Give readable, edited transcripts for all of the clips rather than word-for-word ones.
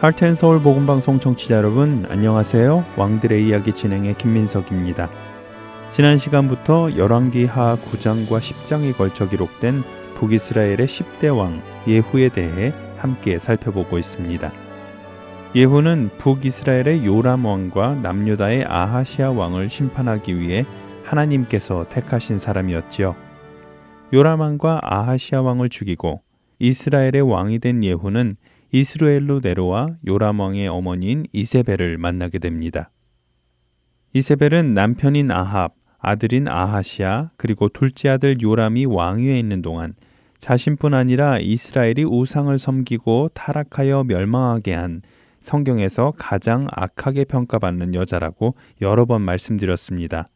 하트앤서울 복음방송 청취자 여러분, 안녕하세요. 왕들의 이야기 진행의 김민석입니다. 지난 시간부터 열왕기하 9장과 10장에 걸쳐 기록된 북이스라엘의 10대 왕 예후에 대해 함께 살펴보고 있습니다. 예후는 북이스라엘의 요람 왕과 남유다의 아하시아 왕을 심판하기 위해 하나님께서 택하신 사람이었지요. 요람 왕과 아하시아 왕을 죽이고 이스라엘의 왕이 된 예후는 이스라엘로 내려와 요람 왕의 어머니인 이세벨을 만나게 됩니다. 이세벨은 남편인 아합, 아들인 아하시아, 그리고 둘째 아들 요람이 왕위에 있는 동안 자신뿐 아니라 이스라엘이 우상을 섬기고 타락하여 멸망하게 한 성경에서 가장 악하게 평가받는 여자라고 여러 번 말씀드렸습니다.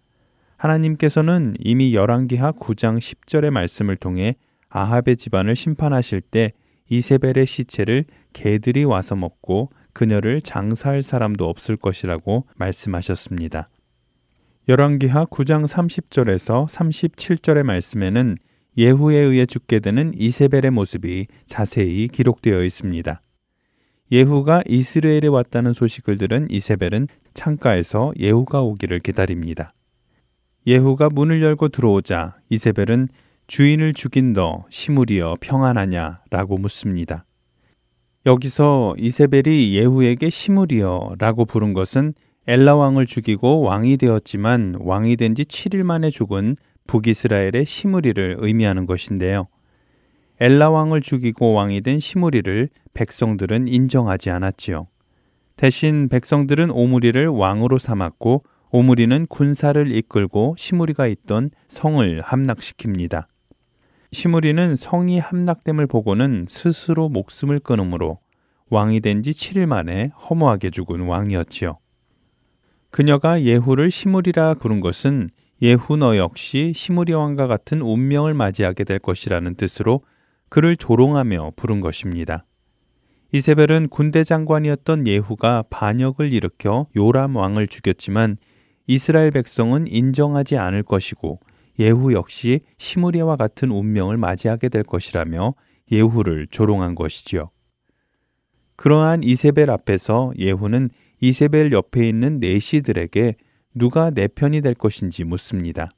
하나님께서는 이미 열왕기하 9장 10절의 말씀을 통해 아합의 집안을 심판하실 때 이세벨의 시체를 개들이 와서 먹고 그녀를 장사할 사람도 없을 것이라고 말씀하셨습니다. 열왕기하 9장 30절에서 37절의 말씀에는 예후에 의해 죽게 되는 이세벨의 모습이 자세히 기록되어 있습니다. 예후가 이스라엘에 왔다는 소식을 들은 이세벨은 창가에서 예후가 오기를 기다립니다. 예후가 문을 열고 들어오자 이세벨은 주인을 죽인 너 시므리여 평안하냐? 라고 묻습니다. 여기서 이세벨이 예후에게 시므리여 라고 부른 것은 엘라 왕을 죽이고 왕이 되었지만 왕이 된 지 7일 만에 죽은 북이스라엘의 시므리를 의미하는 것인데요. 엘라 왕을 죽이고 왕이 된 시므리를 백성들은 인정하지 않았지요. 대신 백성들은 오므리를 왕으로 삼았고 오므리는 군사를 이끌고 시므리가 있던 성을 함락시킵니다. 시므리는 성이 함락됨을 보고는 스스로 목숨을 끊음으로 왕이 된 지 7일 만에 허무하게 죽은 왕이었지요. 그녀가 예후를 시므리라 부른 것은 예후 너 역시 시므리 왕과 같은 운명을 맞이하게 될 것이라는 뜻으로 그를 조롱하며 부른 것입니다. 이세벨은 군대 장관이었던 예후가 반역을 일으켜 요람 왕을 죽였지만 이스라엘 백성은 인정하지 않을 것이고 예후 역시 시므리와 같은 운명을 맞이하게 될 것이라며 예후를 조롱한 것이지요. 그러한 이세벨 앞에서 예후는 이세벨 옆에 있는 내시들에게 누가 내 편이 될 것인지 묻습니다.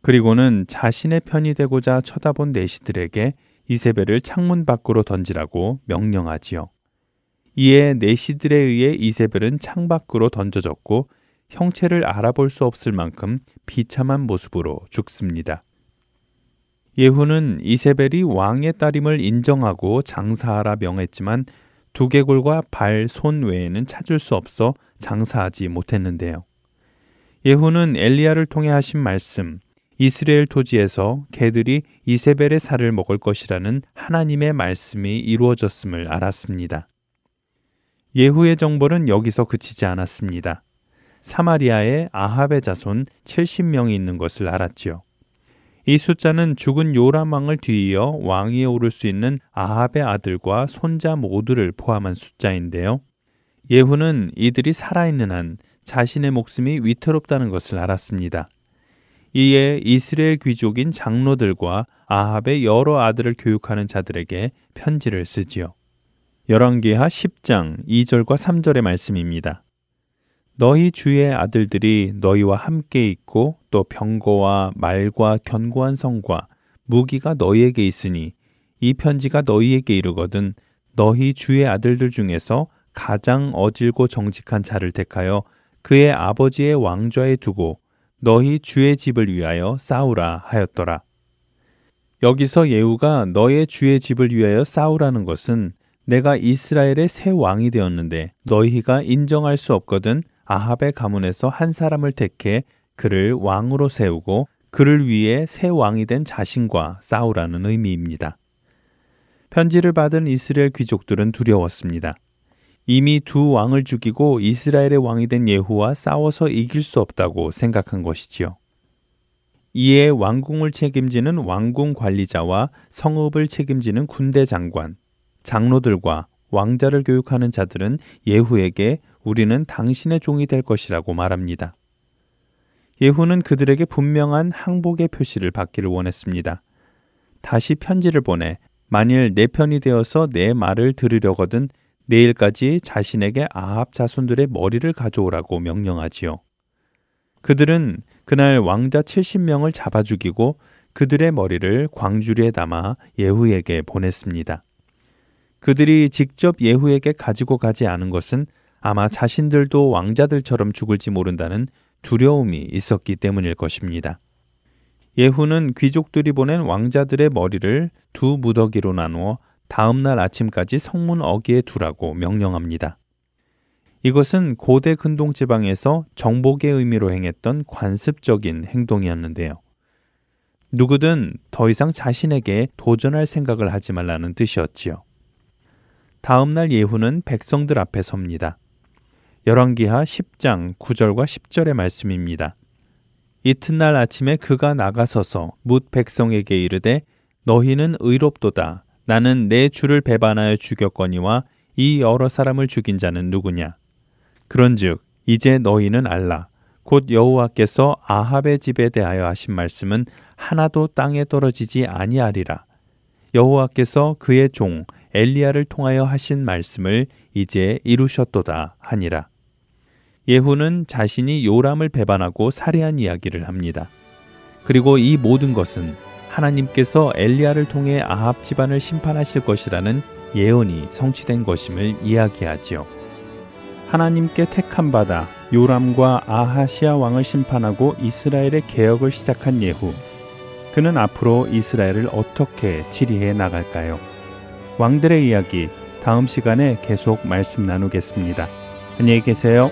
그리고는 자신의 편이 되고자 쳐다본 내시들에게 이세벨을 창문 밖으로 던지라고 명령하지요. 이에 내시들에 의해 이세벨은 창 밖으로 던져졌고 형체를 알아볼 수 없을 만큼 비참한 모습으로 죽습니다. 예후는 이세벨이 왕의 딸임을 인정하고 장사하라 명했지만 두개골과 발, 손 외에는 찾을 수 없어 장사하지 못했는데요. 예후는 엘리야를 통해 하신 말씀, 이스라엘 토지에서 개들이 이세벨의 살을 먹을 것이라는 하나님의 말씀이 이루어졌음을 알았습니다. 예후의 정벌은 여기서 그치지 않았습니다. 사마리아에 아합의 자손 70명이 있는 것을 알았지요. 이 숫자는 죽은 요람 왕을 뒤이어 왕위에 오를 수 있는 아합의 아들과 손자 모두를 포함한 숫자인데요. 예후는 이들이 살아있는 한 자신의 목숨이 위태롭다는 것을 알았습니다. 이에 이스라엘 귀족인 장로들과 아합의 여러 아들을 교육하는 자들에게 편지를 쓰지요. 열왕기하 10장 2절과 3절의 말씀입니다. 너희 주의 아들들이 너희와 함께 있고 또 병거와 말과 견고한 성과 무기가 너희에게 있으니 이 편지가 너희에게 이르거든 너희 주의 아들들 중에서 가장 어질고 정직한 자를 택하여 그의 아버지의 왕좌에 두고 너희 주의 집을 위하여 싸우라 하였더라. 여기서 예후가 너의 주의 집을 위하여 싸우라는 것은 내가 이스라엘의 새 왕이 되었는데 너희가 인정할 수 없거든 아합의 가문에서 한 사람을 택해 그를 왕으로 세우고 그를 위해 새 왕이 된 자신과 싸우라는 의미입니다. 편지를 받은 이스라엘 귀족들은 두려웠습니다. 이미 두 왕을 죽이고 이스라엘의 왕이 된 예후와 싸워서 이길 수 없다고 생각한 것이지요. 이에 왕궁을 책임지는 왕궁 관리자와 성읍을 책임지는 군대 장관, 장로들과 왕자를 교육하는 자들은 예후에게 우리는 당신의 종이 될 것이라고 말합니다. 예후는 그들에게 분명한 항복의 표시를 받기를 원했습니다. 다시 편지를 보내 만일 내 편이 되어서 내 말을 들으려거든 내일까지 자신에게 아합 자손들의 머리를 가져오라고 명령하지요. 그들은 그날 왕자 70명을 잡아 죽이고 그들의 머리를 광주리에 담아 예후에게 보냈습니다. 그들이 직접 예후에게 가지고 가지 않은 것은 아마 자신들도 왕자들처럼 죽을지 모른다는 두려움이 있었기 때문일 것입니다. 예후는 귀족들이 보낸 왕자들의 머리를 두 무더기로 나누어 다음날 아침까지 성문 어귀에 두라고 명령합니다. 이것은 고대 근동지방에서 정복의 의미로 행했던 관습적인 행동이었는데요. 누구든 더 이상 자신에게 도전할 생각을 하지 말라는 뜻이었지요. 다음날 예후는 백성들 앞에 섭니다. 열왕기하 10장 9절과 10절의 말씀입니다. 이튿날 아침에 그가 나가서서 뭇 백성에게 이르되 너희는 의롭도다. 나는 내 주를 배반하여 죽였거니와 이 여러 사람을 죽인 자는 누구냐. 그런즉 이제 너희는 알라. 곧 여호와께서 아합의 집에 대하여 하신 말씀은 하나도 땅에 떨어지지 아니하리라. 여호와께서 그의 종 엘리야를 통하여 하신 말씀을 이제 이루셨도다 하니라. 예후는 자신이 요람을 배반하고 살해한 이야기를 합니다. 그리고 이 모든 것은 하나님께서 엘리야를 통해 아합 집안을 심판하실 것이라는 예언이 성취된 것임을 이야기하지요. 하나님께 택한 바다 요람과 아하시아 왕을 심판하고 이스라엘의 개혁을 시작한 예후. 그는 앞으로 이스라엘을 어떻게 치리해 나갈까요? 왕들의 이야기 다음 시간에 계속 말씀 나누겠습니다. 안녕히 계세요.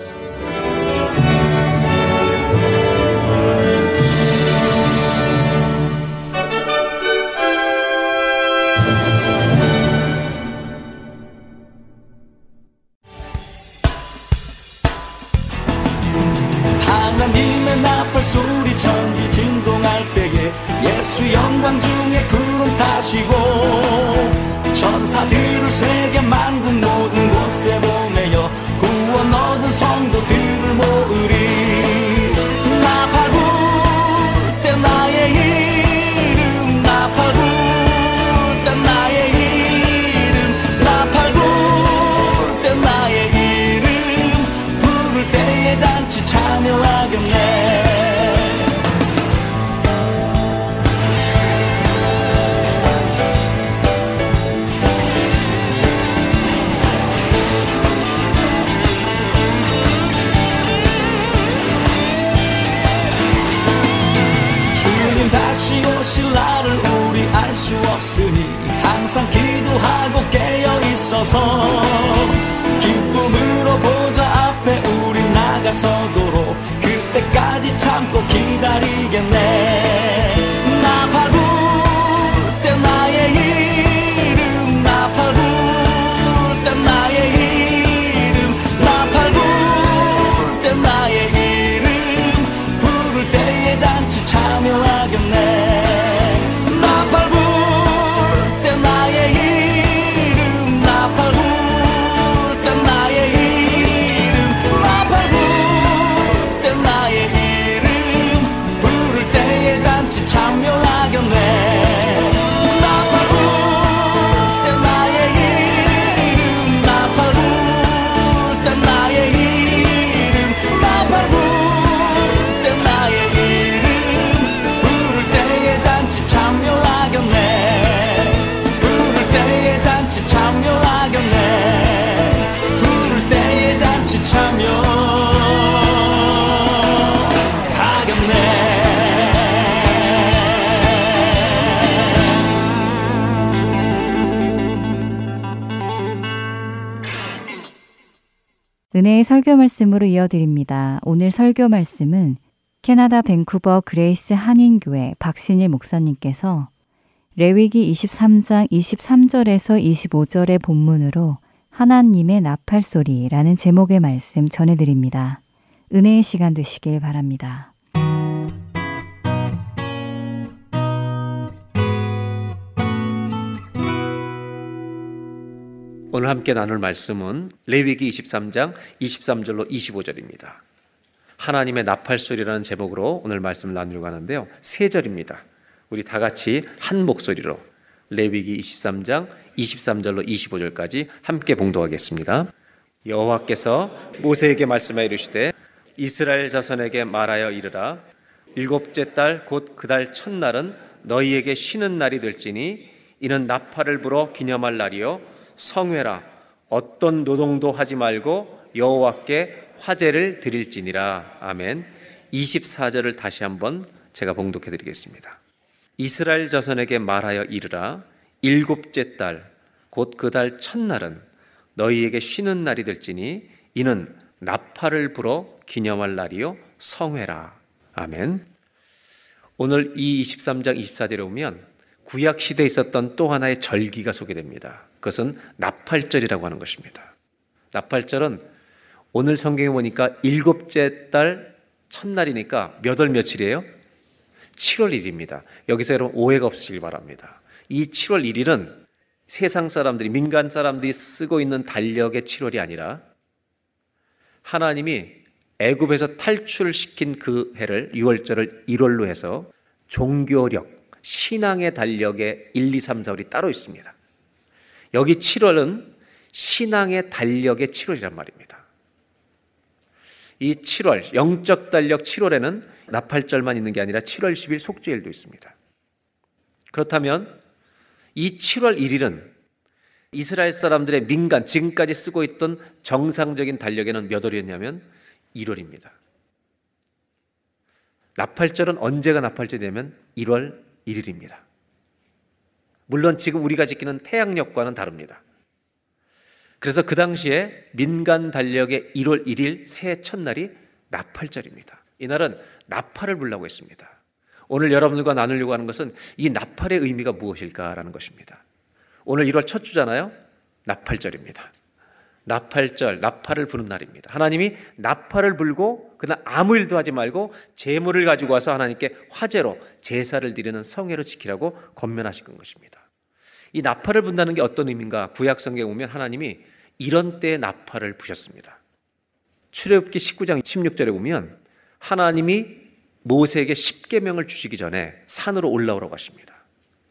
하나님의 나팔 소리 천지 진동할 때에 예수 영광 중에 구름 타시고 천사들을 세계 만국 모든 곳에 보내어 구원 얻은 성도들을 모으리. 나팔 불 때 나의 이름, 나팔 불 때 나의 이름, 나팔 불 때 나의 이름 부를 때에 잔치 참여하겠네. 다시 오실 날을 우리 알 수 없으니 항상 기도하고 깨어 있어서 기쁨으로 보좌 앞에 우리 나가서도록 그때까지 참고 기다리겠네. 나팔 불 때 나의 이름, 나팔 불 때 나의 이름, 나팔 불 때 나의 이름 잔치 참여하겠네. 나팔 불 때 나의 이름, 나팔 불 때 나의 이름, 나팔 불 때 나의 이름 부를 때에 잔치 참여하겠네. 나팔 불 때 나의 이름, 나팔 불 때 나의 이름, 나팔 불 때 나의 이름 은혜의 설교 말씀으로 이어드립니다. 오늘 설교 말씀은 캐나다 밴쿠버 그레이스 한인교회 박신일 목사님께서 레위기 23장 23절에서 25절의 본문으로 하나님의 나팔소리라는 제목의 말씀 전해드립니다. 은혜의 시간 되시길 바랍니다. 오늘 함께 나눌 말씀은 레위기 23장 23절로 25절입니다. 하나님의 나팔소리라는 제목으로 오늘 말씀을 나누려고 하는데요. 세 절입니다. 우리 다 같이 한 목소리로 레위기 23장 23절로 25절까지 함께 봉독하겠습니다. 여호와께서 모세에게 말씀하여 이르시되 이스라엘 자손에게 말하여 이르라. 일곱째 달 곧 그 달 첫날은 너희에게 쉬는 날이 될지니 이는 나팔을 불어 기념할 날이요 성회라. 어떤 노동도 하지 말고 여호와께 화제를 드릴지니라. 아멘. 24절을 다시 한번 제가 봉독해 드리겠습니다. 이스라엘 자손에게 말하여 이르라. 일곱째 달 곧 그 달 첫날은 너희에게 쉬는 날이 될지니 이는 나팔을 불어 기념할 날이요 성회라. 아멘. 오늘 이 23장 24절에 보면 구약 시대에 있었던 또 하나의 절기가 소개됩니다. 그것은 나팔절이라고 하는 것입니다. 나팔절은 오늘 성경에 보니까 일곱째 달 첫날이니까 몇 월 며칠이에요? 7월 1일입니다. 여기서 여러분 오해가 없으시길 바랍니다. 이 7월 1일은 세상 사람들이, 민간 사람들이 쓰고 있는 달력의 7월이 아니라 하나님이 애굽에서 탈출시킨 그 해를 6월절을 1월로 해서 종교력, 신앙의 달력의 1, 2, 3, 4월이 따로 있습니다. 여기 7월은 신앙의 달력의 7월이란 말입니다. 이 7월, 영적 달력 7월에는 나팔절만 있는 게 아니라 7월 10일 속죄일도 있습니다. 그렇다면 이 7월 1일은 이스라엘 사람들의 민간, 지금까지 쓰고 있던 정상적인 달력에는 몇 월이었냐면 1월입니다. 나팔절은 언제가 나팔절이냐면 1월 1일입니다. 물론 지금 우리가 지키는 태양력과는 다릅니다. 그래서 그 당시에 민간 달력의 1월 1일 새해 첫날이 나팔절입니다. 이날은 나팔을 불라고 했습니다. 오늘 여러분들과 나누려고 하는 것은 이 나팔의 의미가 무엇일까라는 것입니다. 오늘 1월 첫 주잖아요. 나팔절입니다. 나팔절, 나팔을 부는 날입니다. 하나님이 나팔을 불고 그날 아무 일도 하지 말고 재물을 가지고 와서 하나님께 화제로 제사를 드리는 성회로 지키라고 권면하신 것입니다. 이 나팔을 분다는 게 어떤 의미인가? 구약성경에 보면 하나님이 이런 때에 나팔을 부셨습니다. 출애굽기 19장 16절에 보면 하나님이 모세에게 십계명을 주시기 전에 산으로 올라오라고 하십니다.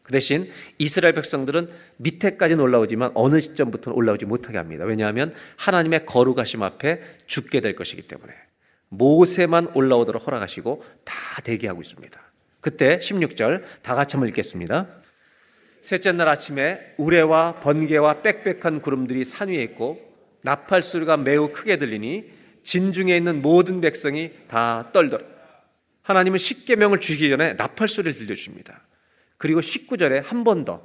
그 대신 이스라엘 백성들은 밑에까지는 올라오지만 어느 시점부터는 올라오지 못하게 합니다. 왜냐하면 하나님의 거룩하심 앞에 죽게 될 것이기 때문에 모세만 올라오도록 허락하시고 다 대기하고 있습니다. 그때 16절 다 같이 한번 읽겠습니다. 셋째 날 아침에 우레와 번개와 빽빽한 구름들이 산 위에 있고 나팔 소리가 매우 크게 들리니 진중에 있는 모든 백성이 다 떨더라. 하나님은 십계명을 주시기 전에 나팔 소리를 들려줍니다. 그리고 19절에 한 번 더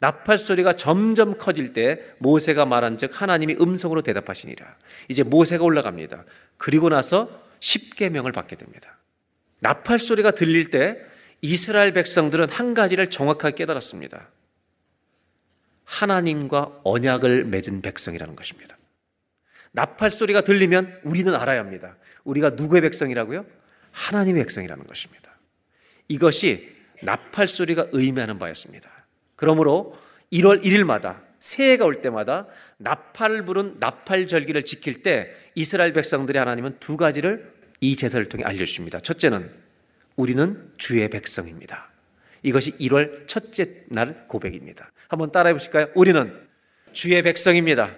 나팔소리가 점점 커질 때 모세가 말한 즉 하나님이 음성으로 대답하시니라. 이제 모세가 올라갑니다. 그리고 나서 십계명을 받게 됩니다. 나팔소리가 들릴 때 이스라엘 백성들은 한 가지를 정확하게 깨달았습니다. 하나님과 언약을 맺은 백성이라는 것입니다. 나팔소리가 들리면 우리는 알아야 합니다. 우리가 누구의 백성이라고요? 하나님의 백성이라는 것입니다. 이것이 나팔소리가 의미하는 바였습니다. 그러므로 1월 1일마다 새해가 올 때마다 나팔을 부른 나팔절기를 지킬 때 이스라엘 백성들이 하나님은 두 가지를 이 제사를 통해 알려주십니다. 첫째는 우리는 주의 백성입니다. 이것이 1월 첫째 날 고백입니다. 한번 따라해 보실까요? 우리는 주의 백성입니다.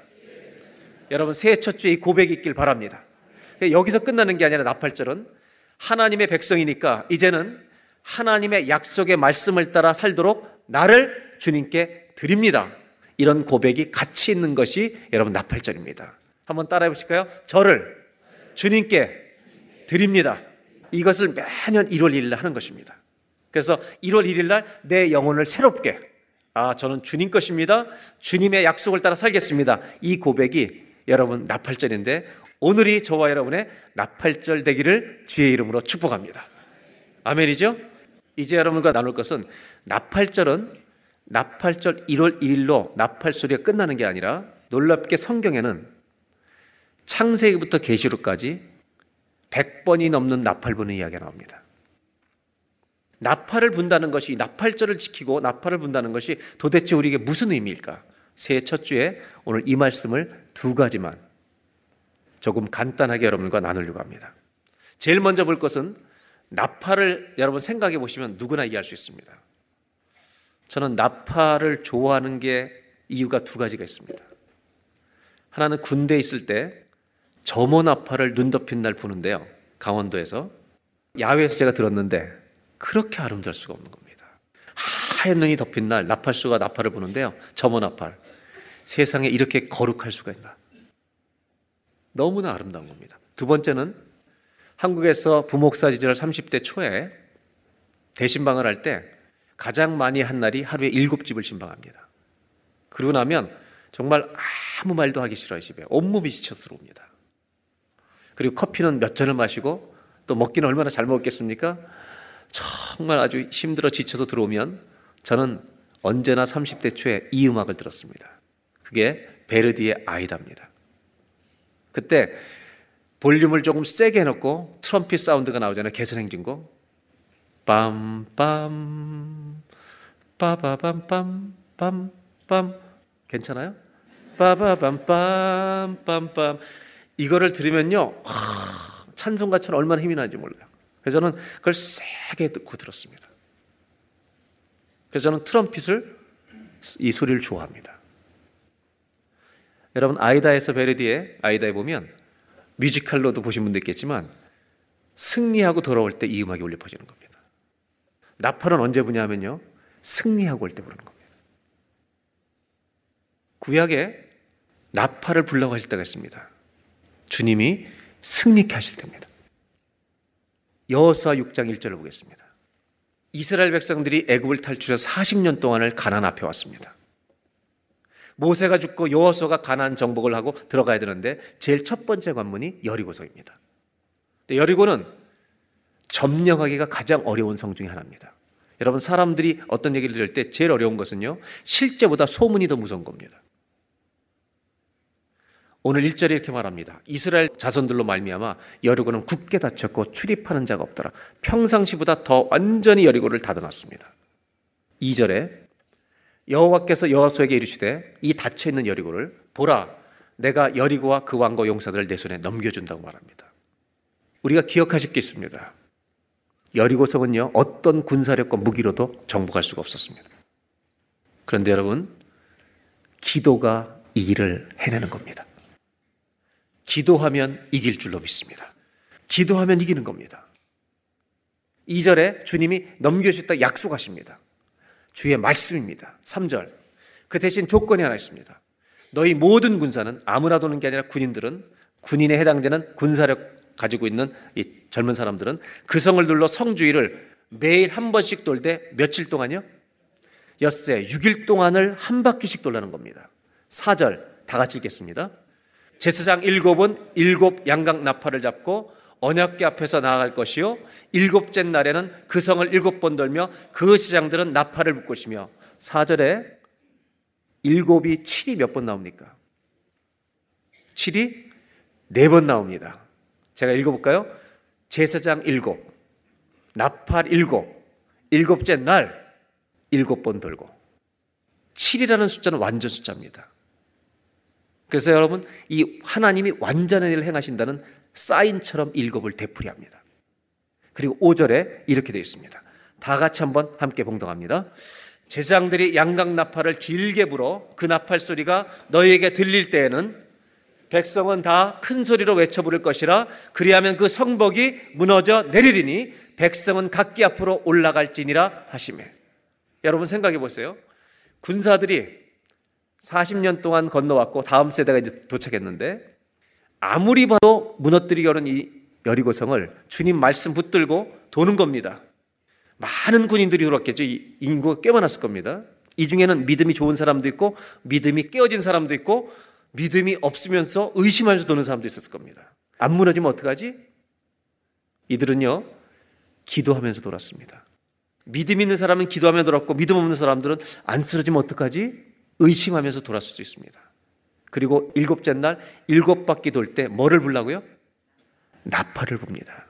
여러분 새해 첫 주에 이 고백이 있길 바랍니다. 여기서 끝나는 게 아니라 나팔절은 하나님의 백성이니까 이제는 하나님의 약속의 말씀을 따라 살도록 나를 주님께 드립니다. 이런 고백이 같이 있는 것이 여러분 나팔절입니다. 한번 따라해 보실까요? 저를 주님께 드립니다. 이것을 매년 1월 1일 하는 것입니다. 그래서 1월 1일 날 내 영혼을 새롭게 저는 주님 것입니다. 주님의 약속을 따라 살겠습니다. 이 고백이 여러분 나팔절인데 오늘이 저와 여러분의 나팔절 되기를 주의 이름으로 축복합니다. 아멘이죠? 이제 여러분과 나눌 것은 나팔절은 나팔절 1월 1일로 나팔소리가 끝나는 게 아니라 놀랍게 성경에는 창세기부터 계시록까지 100번이 넘는 나팔 부는 이야기가 나옵니다. 나팔을 분다는 것이, 나팔절을 지키고 나팔을 분다는 것이 도대체 우리에게 무슨 의미일까? 새해 첫 주에 오늘 이 말씀을 두 가지만 조금 간단하게 여러분과 나누려고 합니다. 제일 먼저 볼 것은 나팔을 여러분 생각해 보시면 누구나 이해할 수 있습니다. 저는 나팔을 좋아하는 게 이유가 두 가지가 있습니다. 하나는 군대에 있을 때 점호 나팔을 눈 덮인 날 부는데요, 강원도에서 야외에서 제가 들었는데 그렇게 아름다울 수가 없는 겁니다. 하얀 눈이 덮인 날 나팔수가 나팔을 부는데요, 점호 나팔, 세상에 이렇게 거룩할 수가 있나, 너무나 아름다운 겁니다. 두 번째는 한국에서 부목사 시절 30대 초에 대신방을 할 때 가장 많이 한 날이 하루에 7집을 신방합니다. 그러고 나면 정말 아무 말도 하기 싫어요. 집에 온몸이 지쳐 들어옵니다. 그리고 커피는 몇 잔을 마시고 또 먹기는 얼마나 잘 먹겠습니까? 정말 아주 힘들어 지쳐서 들어오면 저는 언제나 30대 초에 이 음악을 들었습니다. 그게 베르디의 아이다입니다. 그때 볼륨을 조금 세게 해놓고 트럼핏 사운드가 나오잖아요. 개선행진곡. 빰빰 빠바밤빰 빰빰. 괜찮아요? 빠바밤빰 빰빰. 이거를 들으면요, 찬송가처럼 얼마나 힘이 나는지 몰라요. 그래서 저는 그걸 세게 듣고 들었습니다. 그래서 저는 트럼핏을, 이 소리를 좋아합니다. 여러분, 아이다에서 베르디의 아이다에 보면 뮤지컬로도 보신 분도 있겠지만 승리하고 돌아올 때 이 음악이 울려 퍼지는 겁니다. 나팔은 언제 부냐면요, 승리하고 올 때 부르는 겁니다. 구약에 나팔을 불라고 하실 때가 있습니다. 주님이 승리케 하실 때입니다. 여호수아 6장 1절을 보겠습니다. 이스라엘 백성들이 애굽을 탈출해서 40년 동안을 가나안 앞에 왔습니다. 모세가 죽고 여호수아가 가나안 정복을 하고 들어가야 되는데 제일 첫 번째 관문이 여리고성입니다. 여리고는 점령하기가 가장 어려운 성 중에 하나입니다. 여러분, 사람들이 어떤 얘기를 들을 때 제일 어려운 것은요, 실제보다 소문이 더 무서운 겁니다. 오늘 1절에 이렇게 말합니다. 이스라엘 자손들로 말미암아 여리고는 굳게 닫혔고 출입하는 자가 없더라. 평상시보다 더 완전히 여리고를 닫아놨습니다. 2절에 여호와께서 여호수아에게 이르시되 이 닫혀있는 여리고를 보라, 내가 여리고와 그 왕과 용사들을 내 손에 넘겨준다고 말합니다. 우리가 기억하실 게 있습니다. 여리고성은요, 어떤 군사력과 무기로도 정복할 수가 없었습니다. 그런데 여러분, 기도가 이 일을 해내는 겁니다. 기도하면 이길 줄로 믿습니다. 기도하면 이기는 겁니다. 2절에 주님이 넘겨주셨다 약속하십니다. 주의 말씀입니다. 3절, 그 대신 조건이 하나 있습니다. 너희 모든 군사는, 아무나 도는 게 아니라 군인들은, 군인에 해당되는 군사력 가지고 있는 이 젊은 사람들은 그 성을 둘러 성 주위를 매일 한 번씩 돌되 며칠 동안요? 엿새 6일 동안을 한 바퀴씩 돌라는 겁니다. 4절 다 같이 읽겠습니다. 제사장 7은 7 양각 나팔을 잡고 언약궤 앞에서 나아갈 것이요, 7째 날에는 그 성을 7번 돌며 그 시장들은 나팔을 불 것이며. 4절에 7이 7이 몇 번 나옵니까? 7이 4번 나옵니다. 제가 읽어볼까요? 제사장 7, 나팔 7, 7째 날 7번 돌고. 7이라는 숫자는 완전 숫자입니다. 그래서 여러분, 이 하나님이 완전한 일을 행하신다는 사인처럼 7을 되풀이합니다. 그리고 5절에 이렇게 되어 있습니다. 다 같이 한번 함께 봉독합니다. 제사장들이 양각 나팔을 길게 불어 그 나팔 소리가 너희에게 들릴 때에는 백성은 다 큰 소리로 외쳐 부를 것이라. 그리하면 그 성벽이 무너져 내리리니 백성은 각기 앞으로 올라갈지니라 하시매. 여러분, 생각해 보세요. 군사들이 40년 동안 건너왔고 다음 세대가 이제 도착했는데 아무리 봐도 무너뜨리기 어려운 이 여리고성을 주님 말씀 붙들고 도는 겁니다. 많은 군인들이 들어왔겠죠. 인구가 꽤 많았을 겁니다. 이 중에는 믿음이 좋은 사람도 있고 믿음이 깨어진 사람도 있고 믿음이 없으면서 의심하면서 도는 사람도 있었을 겁니다. 안 무너지면 어떡하지? 이들은요, 기도하면서 돌았습니다. 믿음 있는 사람은 기도하며 돌았고, 믿음 없는 사람들은 안 쓰러지면 어떡하지? 의심하면서 돌았을 수 있습니다. 그리고 일곱째 날 일곱 바퀴 돌 때 뭐를 보려고요? 나팔을 봅니다.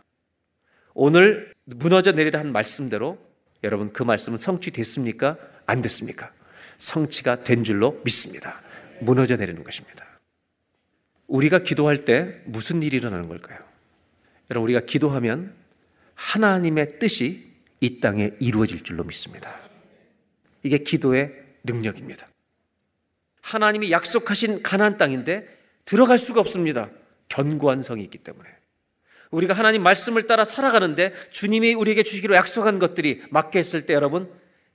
오늘 무너져 내리라 한 말씀대로 여러분, 그 말씀은 성취됐습니까? 안 됐습니까? 성취가 된 줄로 믿습니다. 무너져 내리는 것입니다. 우리가 기도할 때 무슨 일이 일어나는 걸까요? 여러분, 우리가 기도하면 하나님의 뜻이 이 땅에 이루어질 줄로 믿습니다. 이게 기도의 능력입니다. 하나님이 약속하신 가나안 땅인데 들어갈 수가 없습니다. 견고한 성이 있기 때문에. 우리가 하나님 말씀을 따라 살아가는데 주님이 우리에게 주시기로 약속한 것들이 맞게 했을 때 여러분,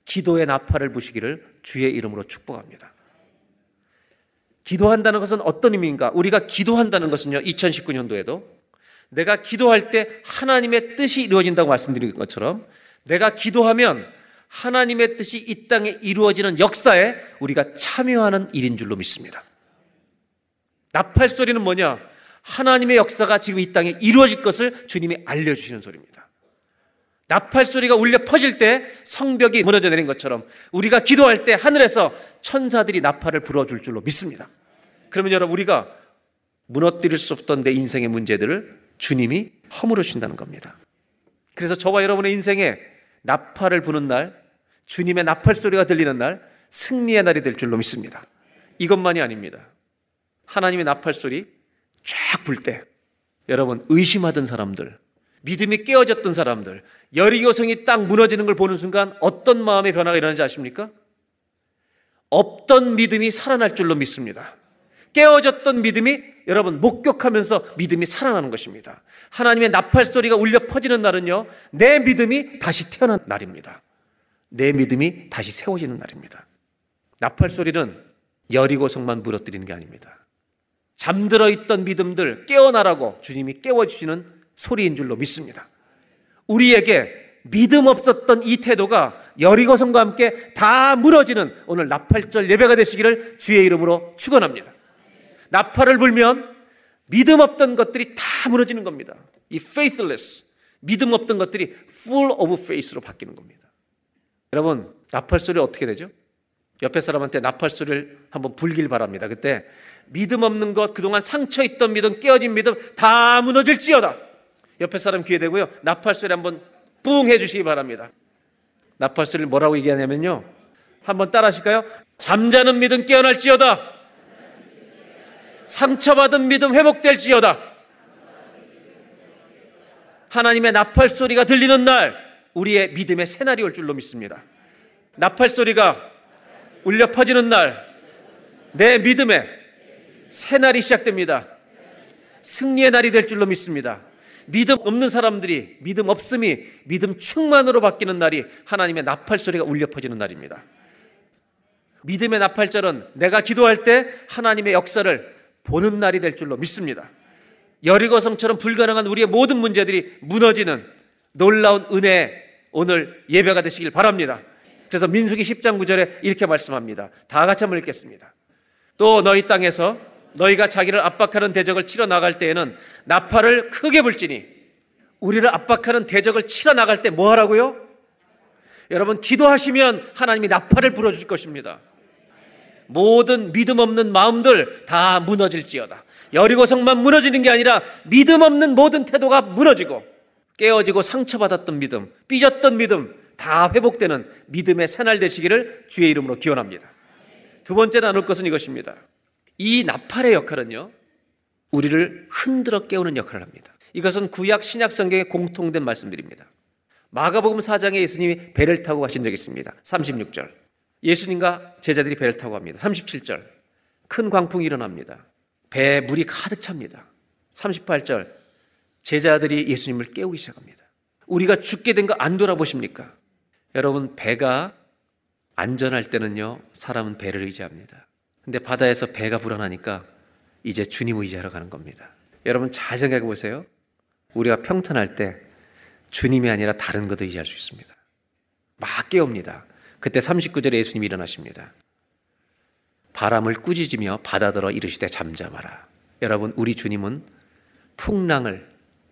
기도의 나팔을 부시기를 주의 이름으로 축복합니다. 기도한다는 것은 어떤 의미인가? 우리가 기도한다는 것은요, 2019년도에도 내가 기도할 때 하나님의 뜻이 이루어진다고 말씀드린 것처럼 내가 기도하면 하나님의 뜻이 이 땅에 이루어지는 역사에 우리가 참여하는 일인 줄로 믿습니다. 나팔 소리는 뭐냐? 하나님의 역사가 지금 이 땅에 이루어질 것을 주님이 알려주시는 소리입니다. 나팔 소리가 울려 퍼질 때 성벽이 무너져 내린 것처럼 우리가 기도할 때 하늘에서 천사들이 나팔을 불어줄 줄로 믿습니다. 그러면 여러분, 우리가 무너뜨릴 수 없던 내 인생의 문제들을 주님이 허물어 주신다는 겁니다. 그래서 저와 여러분의 인생에 나팔을 부는 날, 주님의 나팔 소리가 들리는 날, 승리의 날이 될 줄로 믿습니다. 이것만이 아닙니다. 하나님의 나팔 소리 쫙 불 때 여러분, 의심하던 사람들, 믿음이 깨어졌던 사람들, 여리고 성이 딱 무너지는 걸 보는 순간 어떤 마음의 변화가 일어나는지 아십니까? 없던 믿음이 살아날 줄로 믿습니다. 깨어졌던 믿음이 여러분, 목격하면서 믿음이 살아나는 것입니다. 하나님의 나팔 소리가 울려 퍼지는 날은요, 내 믿음이 다시 태어난 날입니다. 내 믿음이 다시 세워지는 날입니다. 나팔 소리는 여리고 성만 무너뜨리는 게 아닙니다. 잠들어 있던 믿음들 깨어나라고 주님이 깨워주시는 소리인 줄로 믿습니다. 우리에게 믿음 없었던 이 태도가 여리고 성과 함께 다 무너지는 오늘 나팔절 예배가 되시기를 주의 이름으로 축원합니다. 나팔을 불면 믿음 없던 것들이 다 무너지는 겁니다. 이 faithless, 믿음 없던 것들이 full of faith로 바뀌는 겁니다. 여러분, 나팔 소리 어떻게 되죠? 옆에 사람한테 나팔 소리를 한번 불길 바랍니다. 그때 믿음 없는 것, 그동안 상처 있던 믿음, 깨어진 믿음 다 무너질지어다. 옆에 사람 귀에 대고요, 나팔 소리 한번 뿡 해주시기 바랍니다. 나팔 소리를 뭐라고 얘기하냐면요, 한번 따라 하실까요? 잠자는 믿음 깨어날지어다. 상처받은 믿음 회복될지어다. 하나님의 나팔 소리가 들리는 날, 우리의 믿음의 새날이 올 줄로 믿습니다. 나팔 소리가 울려 퍼지는 날, 내 믿음의 새날이 시작됩니다. 승리의 날이 될 줄로 믿습니다. 믿음 없는 사람들이 믿음 없음이 믿음 충만으로 바뀌는 날이 하나님의 나팔 소리가 울려 퍼지는 날입니다. 믿음의 나팔절은 내가 기도할 때 하나님의 역사를 보는 날이 될 줄로 믿습니다. 여리고 성처럼 불가능한 우리의 모든 문제들이 무너지는 놀라운 은혜의 오늘 예배가 되시길 바랍니다. 그래서 민수기 10장 9절에 이렇게 말씀합니다. 다 같이 한번 읽겠습니다. 또 너희 땅에서 너희가 자기를 압박하는 대적을 치러 나갈 때에는 나팔을 크게 불지니. 우리를 압박하는 대적을 치러 나갈 때 뭐 하라고요? 여러분, 기도하시면 하나님이 나팔을 불어줄 것입니다. 모든 믿음 없는 마음들 다 무너질지어다. 여리고 성만 무너지는 게 아니라 믿음 없는 모든 태도가 무너지고 깨어지고 상처받았던 믿음, 삐졌던 믿음 다 회복되는 믿음의 새날 되시기를 주의 이름으로 기원합니다. 두 번째 나눌 것은 이것입니다. 이 나팔의 역할은요, 우리를 흔들어 깨우는 역할을 합니다. 이것은 구약 신약 성경의 공통된 말씀들입니다. 마가복음 4장에 예수님이 배를 타고 가신 적이 있습니다. 36절, 예수님과 제자들이 배를 타고 갑니다. 37절, 큰 광풍이 일어납니다. 배에 물이 가득 찹니다. 38절, 제자들이 예수님을 깨우기 시작합니다. 우리가 죽게 된 거 안 돌아보십니까? 여러분, 배가 안전할 때는요, 사람은 배를 의지합니다. 근데 바다에서 배가 불안하니까 이제 주님을 의지하러 가는 겁니다. 여러분, 잘 생각해 보세요. 우리가 평탄할 때 주님이 아니라 다른 것도 의지할 수 있습니다. 막 깨웁니다. 그때 39절에 예수님이 일어나십니다. 바람을 꾸짖으며 바다더러 이르시되 잠잠하라. 여러분, 우리 주님은 풍랑을,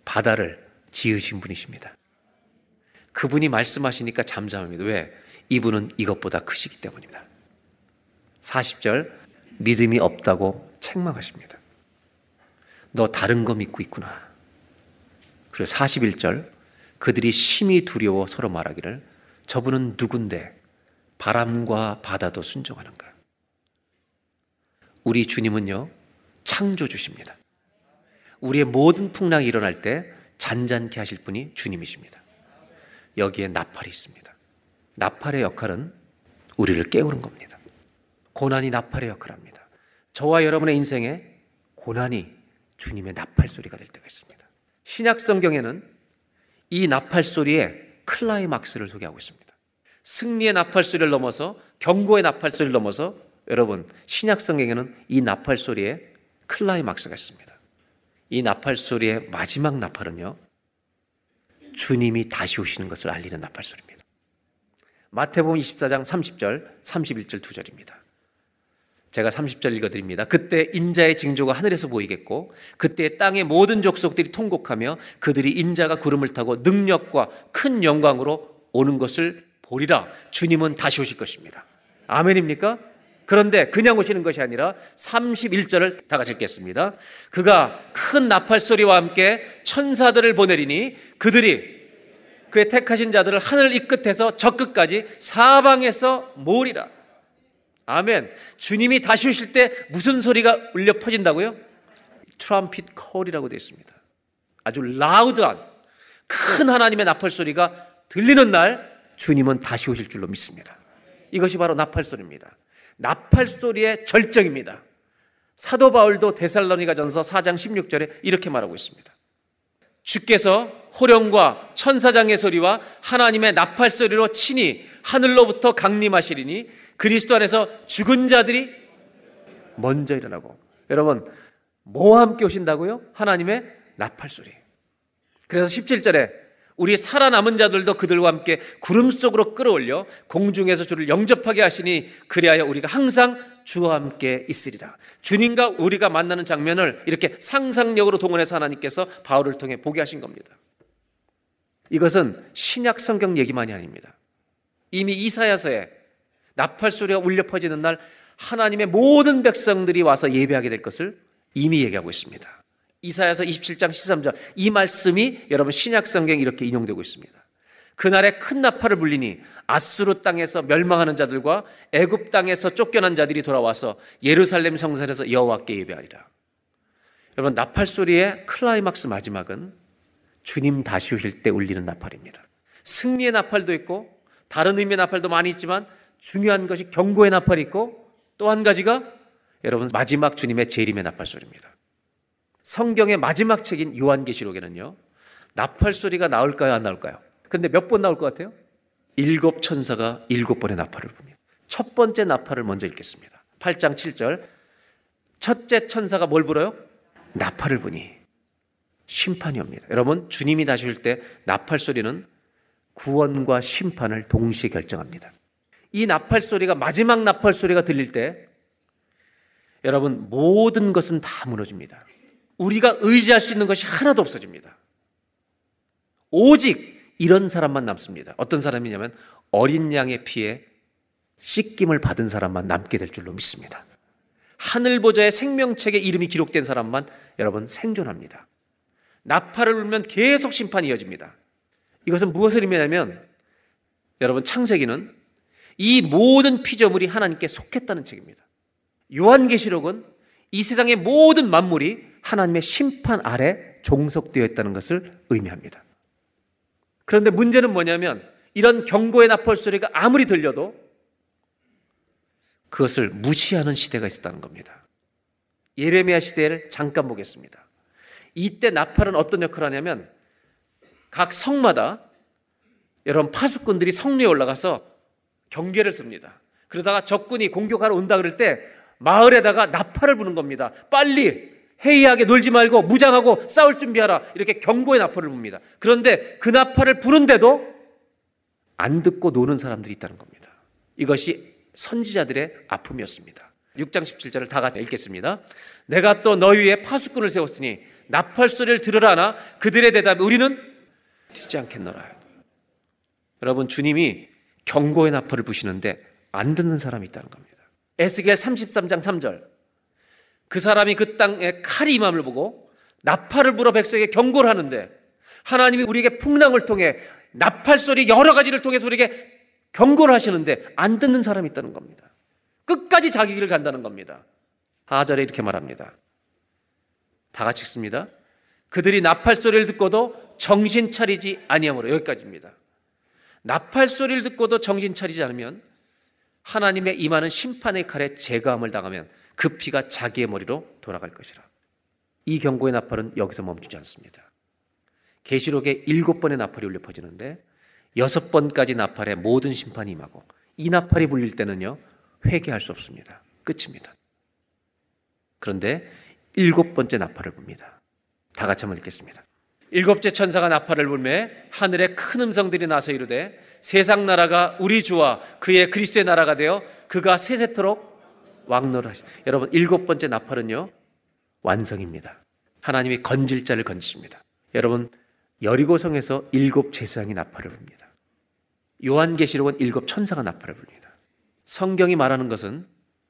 바다를 지으신 분이십니다. 그분이 말씀하시니까 잠잠합니다. 왜? 이분은 이것보다 크시기 때문입니다. 40절, 믿음이 없다고 책망하십니다. 너 다른 거 믿고 있구나. 그리고 41절, 그들이 심히 두려워 서로 말하기를 저분은 누군데 바람과 바다도 순종하는가. 우리 주님은요, 창조주십니다. 우리의 모든 풍랑이 일어날 때 잔잔케 하실 분이 주님이십니다. 여기에 나팔이 있습니다. 나팔의 역할은 우리를 깨우는 겁니다. 고난이 나팔의 역할을 합니다. 저와 여러분의 인생에 고난이 주님의 나팔 소리가 될 때가 있습니다. 신약 성경에는 이 나팔 소리의 클라이막스를 소개하고 있습니다. 승리의 나팔 소리를 넘어서, 경고의 나팔 소리를 넘어서, 여러분 신약 성경에는 이 나팔 소리의 클라이막스가 있습니다. 이 나팔 소리의 마지막 나팔은요, 주님이 다시 오시는 것을 알리는 나팔 소리입니다. 마태복음 24장 30절, 31절 2절입니다. 제가 30절 읽어드립니다. 그때 인자의 징조가 하늘에서 보이겠고 그때 땅의 모든 족속들이 통곡하며 그들이 인자가 구름을 타고 능력과 큰 영광으로 오는 것을 보리라. 주님은 다시 오실 것입니다. 아멘입니까? 그런데 그냥 오시는 것이 아니라 31절을 다 같이 읽겠습니다. 그가 큰 나팔 소리와 함께 천사들을 보내리니 그들이 그의 택하신 자들을 하늘 이 끝에서 저 끝까지 사방에서 모으리라. 아멘. 주님이 다시 오실 때 무슨 소리가 울려 퍼진다고요? 트럼핏 콜이라고 되어 있습니다. 아주 라우드한 큰 하나님의 나팔 소리가 들리는 날 주님은 다시 오실 줄로 믿습니다. 이것이 바로 나팔 소리입니다. 나팔 소리의 절정입니다. 사도 바울도 데살로니가전서 4장 16절에 이렇게 말하고 있습니다. 주께서 호령과 천사장의 소리와 하나님의 나팔 소리로 친히 하늘로부터 강림하시리니 그리스도 안에서 죽은 자들이 먼저 일어나고. 여러분, 뭐와 함께 오신다고요? 하나님의 나팔 소리. 그래서 17절에 우리 살아남은 자들도 그들과 함께 구름 속으로 끌어올려 공중에서 주를 영접하게 하시니 그리하여 우리가 항상 주와 함께 있으리라. 주님과 우리가 만나는 장면을 이렇게 상상력으로 동원해서 하나님께서 바울을 통해 보게 하신 겁니다. 이것은 신약 성경 얘기만이 아닙니다. 이미 이사야서에 나팔 소리가 울려 퍼지는 날 하나님의 모든 백성들이 와서 예배하게 될 것을 이미 얘기하고 있습니다. 이사야서 27장 13절, 이 말씀이 여러분 신약 성경에 이렇게 인용되고 있습니다. 그날에 큰 나팔을 불리니 아수르 땅에서 멸망하는 자들과 애굽 땅에서 쫓겨난 자들이 돌아와서 예루살렘 성산에서 여호와께 예배하리라. 여러분, 나팔 소리의 클라이막스 마지막은 주님 다시 오실 때 울리는 나팔입니다. 승리의 나팔도 있고 다른 의미의 나팔도 많이 있지만 중요한 것이 경고의 나팔이 있고 또 한 가지가 여러분 마지막 주님의 재림의 나팔 소리입니다. 성경의 마지막 책인 요한계시록에는요, 나팔 소리가 나올까요, 안 나올까요? 근데 몇 번 나올 것 같아요? 7 천사가 7 번의 나팔을 붑니다. 첫 번째 나팔을 먼저 읽겠습니다. 8장 7절, 첫째 천사가 뭘 불어요? 나팔을 부니 심판이 옵니다. 여러분, 주님이 다시 올 때 나팔 소리는 구원과 심판을 동시에 결정합니다. 이 나팔 소리가, 마지막 나팔 소리가 들릴 때 여러분 모든 것은 다 무너집니다. 우리가 의지할 수 있는 것이 하나도 없어집니다. 오직 이런 사람만 남습니다. 어떤 사람이냐면 어린 양의 피에 씻김을 받은 사람만 남게 될 줄로 믿습니다. 하늘 보좌의 생명책에 이름이 기록된 사람만 여러분 생존합니다. 나팔을 울면 계속 심판이 이어집니다. 이것은 무엇을 의미하냐면 여러분 창세기는 이 모든 피조물이 하나님께 속했다는 책입니다. 요한계시록은 이 세상의 모든 만물이 하나님의 심판 아래 종속되어 있다는 것을 의미합니다. 그런데 문제는 뭐냐면 이런 경고의 나팔 소리가 아무리 들려도 그것을 무시하는 시대가 있었다는 겁니다. 예레미야 시대를 잠깐 보겠습니다. 이때 나팔은 어떤 역할을 하냐면 각 성마다 여러분 파수꾼들이 성리에 올라가서 경계를 씁니다. 그러다가 적군이 공격하러 온다 그럴 때 마을에다가 나팔을 부는 겁니다. 빨리 해이하게 놀지 말고 무장하고 싸울 준비하라. 이렇게 경고의 나팔을 붑니다. 그런데 그 나팔을 부는데도 안 듣고 노는 사람들이 있다는 겁니다. 이것이 선지자들의 아픔이었습니다. 6장 17절을 다 같이 읽겠습니다. 내가 또 너희 위에 파수꾼을 세웠으니 나팔 소리를 들으라나 그들의 대답에 우리는 듣지 않겠노라. 여러분, 주님이 경고의 나팔을 부시는데 안 듣는 사람이 있다는 겁니다. 에스겔 33장 3절. 그 사람이 그 땅에 칼이 임함을 보고 나팔을 불어 백성에게 경고를 하는데 하나님이 우리에게 풍랑을 통해 나팔 소리 여러 가지를 통해서 우리에게 경고를 하시는데 안 듣는 사람이 있다는 겁니다. 끝까지 자기 길을 간다는 겁니다. 4절에 이렇게 말합니다. 다 같이 읽습니다. 그들이 나팔 소리를 듣고도 정신 차리지 아니하므로. 여기까지입니다. 나팔 소리를 듣고도 정신 차리지 않으면 하나님의 임하는 심판의 칼에 재감을 당하면 그 피가 자기의 머리로 돌아갈 것이라. 이 경고의 나팔은 여기서 멈추지 않습니다. 계시록에 7번의 나팔이 울려 퍼지는데 6번까지 나팔에 모든 심판이 임하고 이 나팔이 불릴 때는요 회개할 수 없습니다. 끝입니다. 그런데 7번째 나팔을 붑니다. 다 같이 한번 읽겠습니다. 7번째 천사가 나팔을 불매 하늘에 큰 음성들이 나서 이르되 세상 나라가 우리 주와 그의 그리스도의 나라가 되어 그가 세세토록 왕노라하시라. 여러분, 7번째 나팔은요 완성입니다. 하나님이 건질 자를 건지십니다. 여러분, 여리고 성에서 7 제사장이 나팔을 붑니다. 요한계시록은 7 천사가 나팔을 붑니다. 성경이 말하는 것은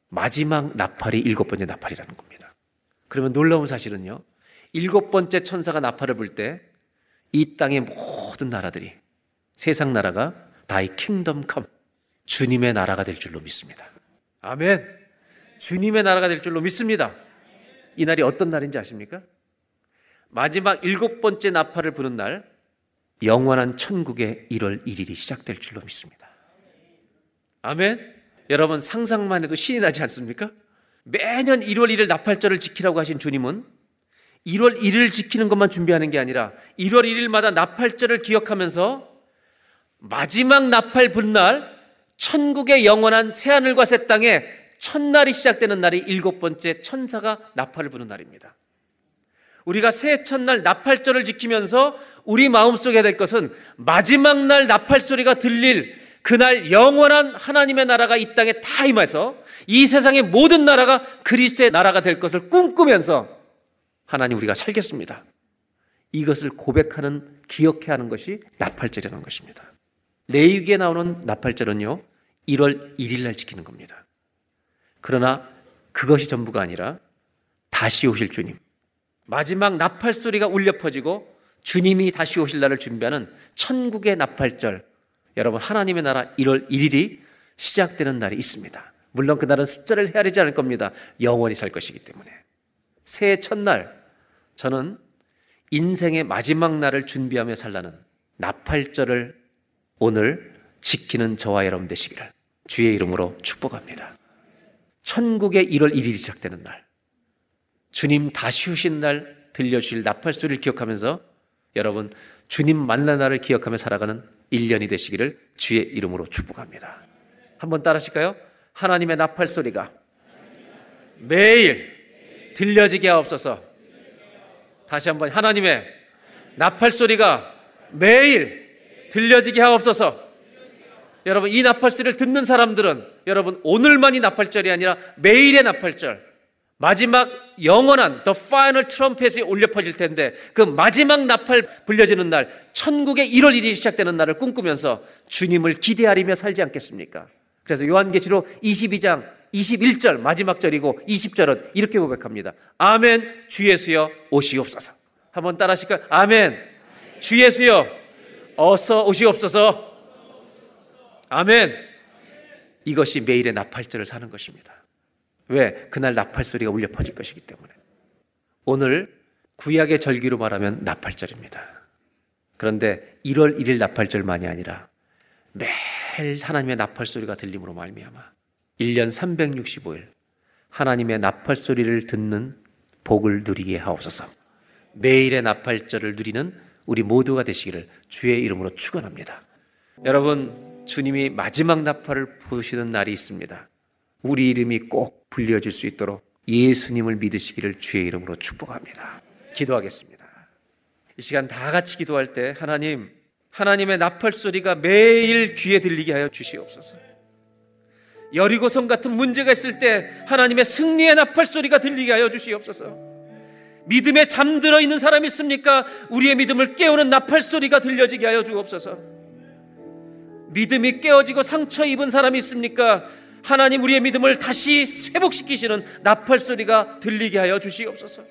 마지막 나팔이 7번째 나팔이라는 겁니다. 그러면 놀라운 사실은요 7번째 천사가 나팔을 불 때 이 땅의 모든 나라들이 세상 나라가 다이 킹덤 컴 주님의 나라가 될 줄로 믿습니다. 아멘. 주님의 나라가 될 줄로 믿습니다. 이 날이 어떤 날인지 아십니까? 마지막 7번째 나팔을 부는 날 영원한 천국의 1월 1일이 시작될 줄로 믿습니다. 아멘. 여러분, 상상만 해도 신이 나지 않습니까? 매년 1월 1일 나팔절을 지키라고 하신 주님은 1월 1일을 지키는 것만 준비하는 게 아니라 1월 1일마다 나팔절을 기억하면서 마지막 나팔 불 날 천국의 영원한 새하늘과 새 땅의 첫날이 시작되는 날이 7번째 천사가 나팔을 부는 날입니다. 우리가 새해 첫날 나팔절을 지키면서 우리 마음속에 해야 될 것은 마지막 날 나팔 소리가 들릴 그날 영원한 하나님의 나라가 이 땅에 다 임해서 이 세상의 모든 나라가 그리스도의 나라가 될 것을 꿈꾸면서 하나님 우리가 살겠습니다. 이것을 고백하는, 기억해야 하는 것이 나팔절이라는 것입니다. 레위기에 나오는 나팔절은요 1월 1일 날 지키는 겁니다. 그러나 그것이 전부가 아니라 다시 오실 주님, 마지막 나팔 소리가 울려 퍼지고 주님이 다시 오실 날을 준비하는 천국의 나팔절, 여러분 하나님의 나라 1월 1일이 시작되는 날이 있습니다. 물론 그날은 숫자를 헤아리지 않을 겁니다. 영원히 살 것이기 때문에. 새해 첫날 저는 인생의 마지막 날을 준비하며 살라는 나팔절을 오늘 지키는 저와 여러분 되시기를 주의 이름으로 축복합니다. 천국의 1월 1일이 시작되는 날, 주님 다시 오신 날 들려주실 나팔소리를 기억하면서 여러분 주님 만난 날을 기억하며 살아가는 1년이 되시기를 주의 이름으로 축복합니다. 한번 따라 하실까요? 하나님의 나팔소리가 매일 들려지게 하옵소서. 다시 한번 하나님의 나팔소리가 매일 들려지게 하옵소서. 여러분, 이 나팔소리를 듣는 사람들은 여러분 오늘만이 나팔절이 아니라 매일의 나팔절, 마지막 영원한 The Final Trumpet이 울려 퍼질 텐데 그 마지막 나팔 불려지는 날 천국의 1월 1일이 시작되는 날을 꿈꾸면서 주님을 기대하리며 살지 않겠습니까? 그래서 요한계시록 22장 21절 마지막 절이고 20절은 이렇게 고백합니다. 아멘 주 예수여 오시옵소서. 한번 따라 하실까요? 아멘 주 예수여 어서 오시옵소서. 아멘. 이것이 매일의 나팔절을 사는 것입니다. 왜? 그날 나팔 소리가 울려 퍼질 것이기 때문에. 오늘 구약의 절기로 말하면 나팔절입니다. 그런데 1월 1일 나팔절만이 아니라 매일 하나님의 나팔 소리가 들림으로 말미암아 1년 365일 하나님의 나팔 소리를 듣는 복을 누리게 하옵소서. 매일의 나팔절을 누리는 우리 모두가 되시기를 주의 이름으로 축원합니다. 여러분, 주님이 마지막 나팔을 부시는 날이 있습니다. 우리 이름이 꼭 불려질 수 있도록 예수님을 믿으시기를 주의 이름으로 축복합니다. 기도하겠습니다. 이 시간 다 같이 기도할 때 하나님, 하나님의 나팔 소리가 매일 귀에 들리게 하여 주시옵소서. 여리고 성 같은 문제가 있을 때 하나님의 승리의 나팔 소리가 들리게 하여 주시옵소서. 믿음에 잠들어 있는 사람이 있습니까? 우리의 믿음을 깨우는 나팔소리가 들려지게 하여 주옵소서. 믿음이 깨어지고 상처 입은 사람이 있습니까? 하나님, 우리의 믿음을 다시 회복시키시는 나팔소리가 들리게 하여 주시옵소서.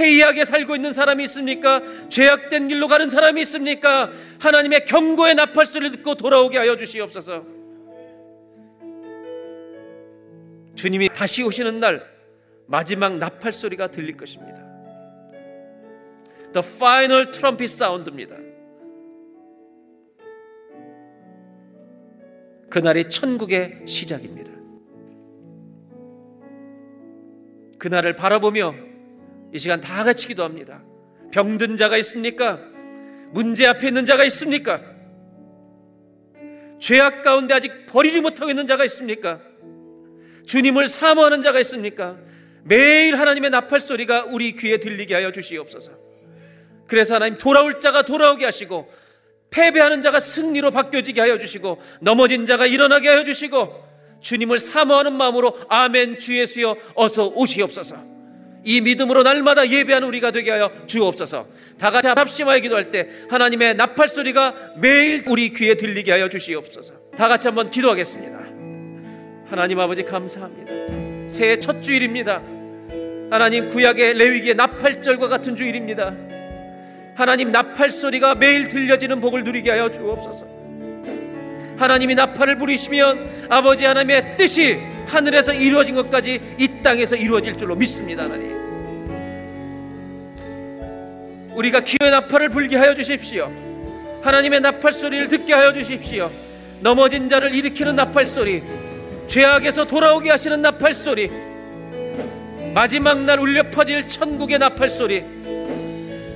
해이하게 살고 있는 사람이 있습니까? 죄악된 길로 가는 사람이 있습니까? 하나님의 경고의 나팔소리를 듣고 돌아오게 하여 주시옵소서. 주님이 다시 오시는 날 마지막 나팔소리가 들릴 것입니다. The final trumpet sound입니다. 그날이 천국의 시작입니다. 그날을 바라보며 이 시간 다 같이 기도합니다. 병든 자가 있습니까? 문제 앞에 있는 자가 있습니까? 죄악 가운데 아직 버리지 못하고 있는 자가 있습니까? 주님을 사모하는 자가 있습니까? 매일 하나님의 나팔소리가 우리 귀에 들리게 하여 주시옵소서. 그래서 하나님, 돌아올 자가 돌아오게 하시고 패배하는 자가 승리로 바뀌어지게 하여 주시고 넘어진 자가 일어나게 하여 주시고 주님을 사모하는 마음으로 아멘 주 예수여 어서 오시옵소서. 이 믿음으로 날마다 예배하는 우리가 되게 하여 주옵소서. 다 같이 합심하여 기도할 때 하나님의 나팔소리가 매일 우리 귀에 들리게 하여 주시옵소서. 다 같이 한번 기도하겠습니다. 하나님 아버지, 감사합니다. 새해 첫 주일입니다. 하나님, 구약의 레위기의 나팔절과 같은 주일입니다. 하나님, 나팔소리가 매일 들려지는 복을 누리게 하여 주옵소서. 하나님이 나팔을 부리시면 아버지 하나님의 뜻이 하늘에서 이루어진 것까지 이 땅에서 이루어질 줄로 믿습니다. 하나님, 우리가 기회의 나팔을 불게 하여 주십시오. 하나님의 나팔소리를 듣게 하여 주십시오. 넘어진 자를 일으키는 나팔소리, 죄악에서 돌아오게 하시는 나팔소리, 마지막 날 울려 퍼질 천국의 나팔소리,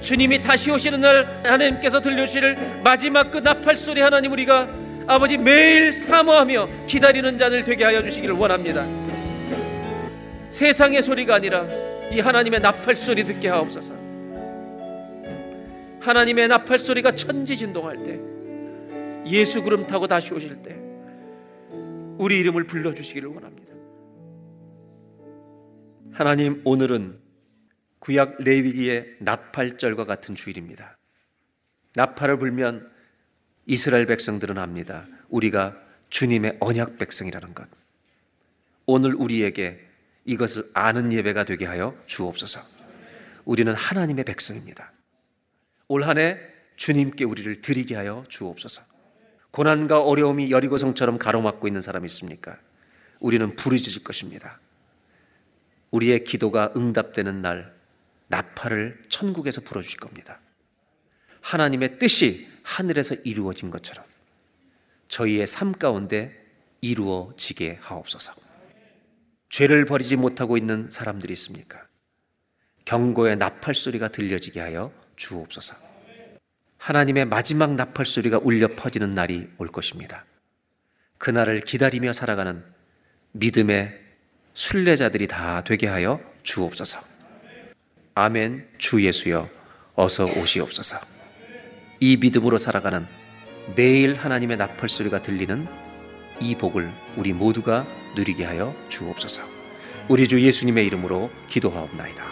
주님이 다시 오시는 날 하나님께서 들려주실 마지막 그 나팔소리, 하나님, 우리가 아버지 매일 사모하며 기다리는 자들 되게 하여 주시기를 원합니다. 세상의 소리가 아니라 이 하나님의 나팔소리 듣게 하옵소서. 하나님의 나팔소리가 천지 진동할 때, 예수 구름 타고 다시 오실 때 우리 이름을 불러주시기를 원합니다. 하나님, 오늘은 구약 레위기의 나팔절과 같은 주일입니다. 나팔을 불면 이스라엘 백성들은 압니다. 우리가 주님의 언약 백성이라는 것. 오늘 우리에게 이것을 아는 예배가 되게 하여 주옵소서. 우리는 하나님의 백성입니다. 올 한 해 주님께 우리를 드리게 하여 주옵소서. 고난과 어려움이 여리고성처럼 가로막고 있는 사람이 있습니까? 우리는 부르짖을 것입니다. 우리의 기도가 응답되는 날 나팔을 천국에서 불어주실 겁니다. 하나님의 뜻이 하늘에서 이루어진 것처럼 저희의 삶 가운데 이루어지게 하옵소서. 죄를 버리지 못하고 있는 사람들이 있습니까? 경고의 나팔소리가 들려지게 하여 주옵소서. 하나님의 마지막 나팔소리가 울려 퍼지는 날이 올 것입니다. 그날을 기다리며 살아가는 믿음의 순례자들이 다 되게 하여 주옵소서. 아멘 주 예수여 어서 오시옵소서. 이 믿음으로 살아가는 매일 하나님의 나팔소리가 들리는 이 복을 우리 모두가 누리게 하여 주옵소서. 우리 주 예수님의 이름으로 기도하옵나이다.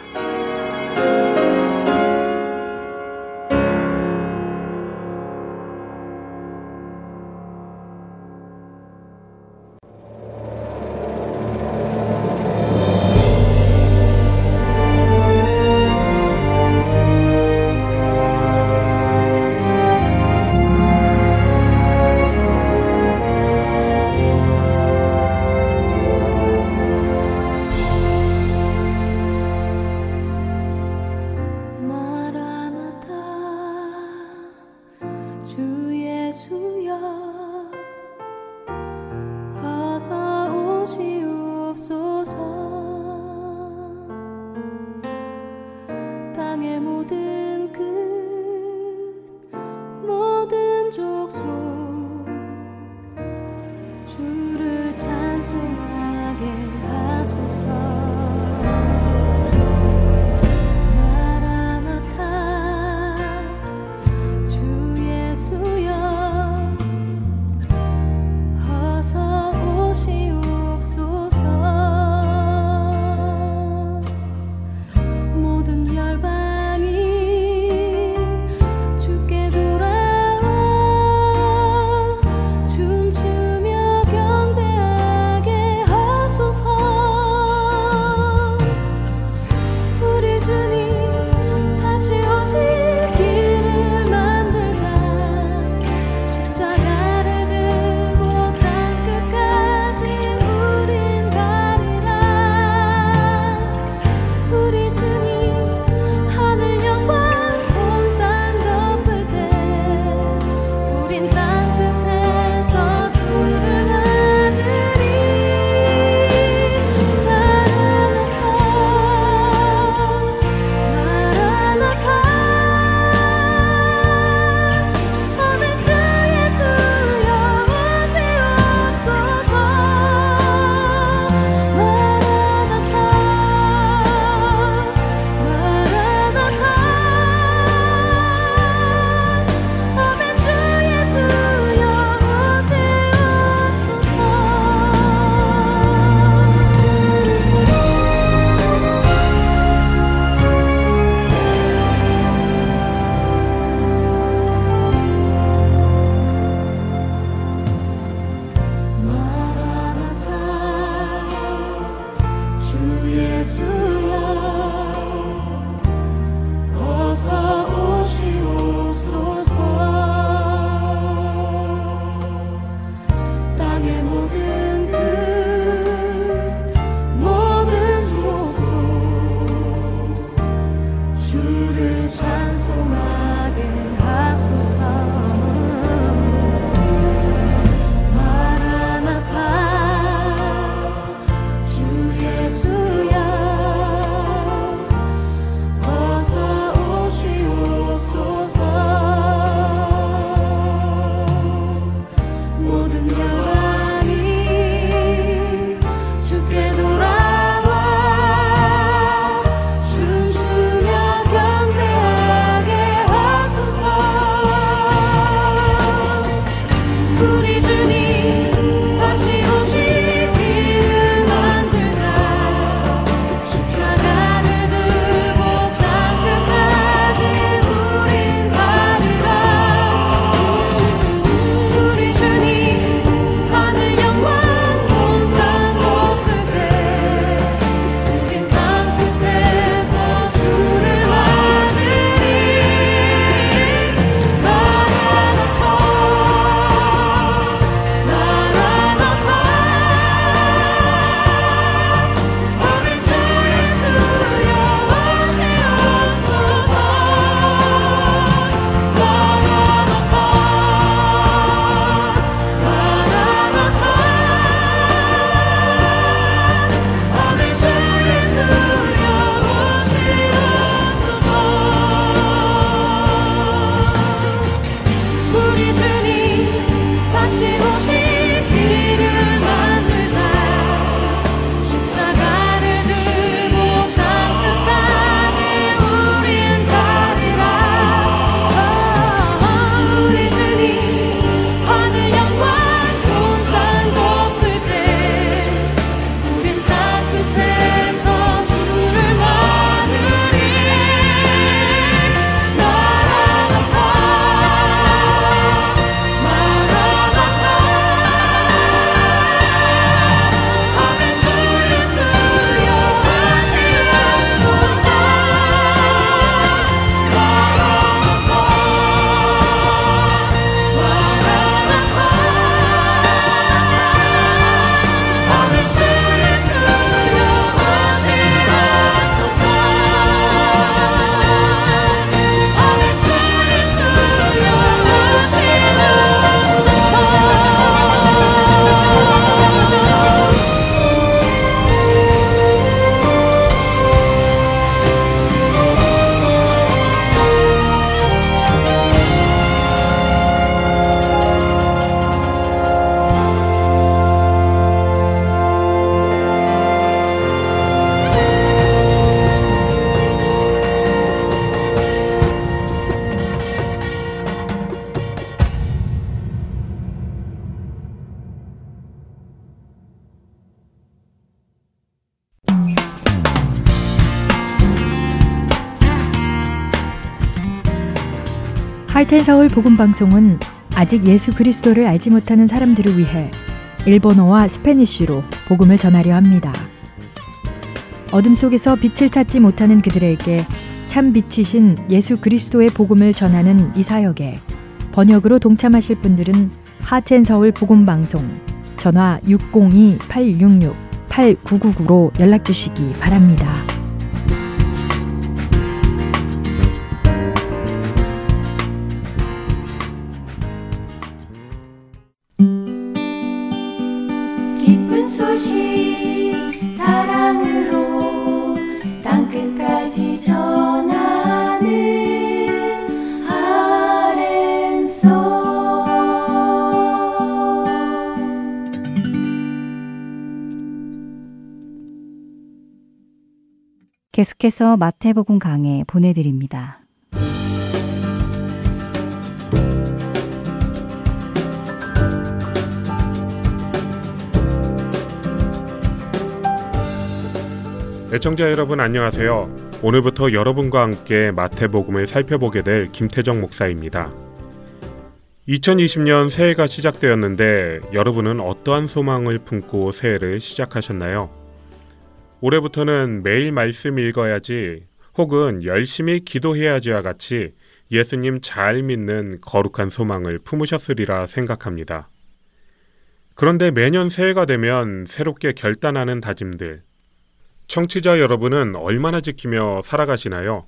세트앤서울 복음방송은 아직 예수 그리스도를 알지 못하는 사람들을 위해 일본어와 스페니쉬로 복음을 전하려 합니다. 어둠 속에서 빛을 찾지 못하는 그들에게 참 빛이신 예수 그리스도의 복음을 전하는 이 사역에 번역으로 동참하실 분들은 하트앤서울 복음방송 전화 602-866-8999로 연락주시기 바랍니다. 계속해서 마태복음 강해 보내드립니다. 애청자 여러분 안녕하세요. 오늘부터 여러분과 함께 마태복음을 살펴보게 될 김태정 목사입니다. 2020년 새해가 시작되었는데 여러분은 어떠한 소망을 품고 새해를 시작하셨나요? 올해부터는 매일 말씀 읽어야지 혹은 열심히 기도해야지와 같이 예수님 잘 믿는 거룩한 소망을 품으셨으리라 생각합니다. 그런데 매년 새해가 되면 새롭게 결단하는 다짐들, 청취자 여러분은 얼마나 지키며 살아가시나요?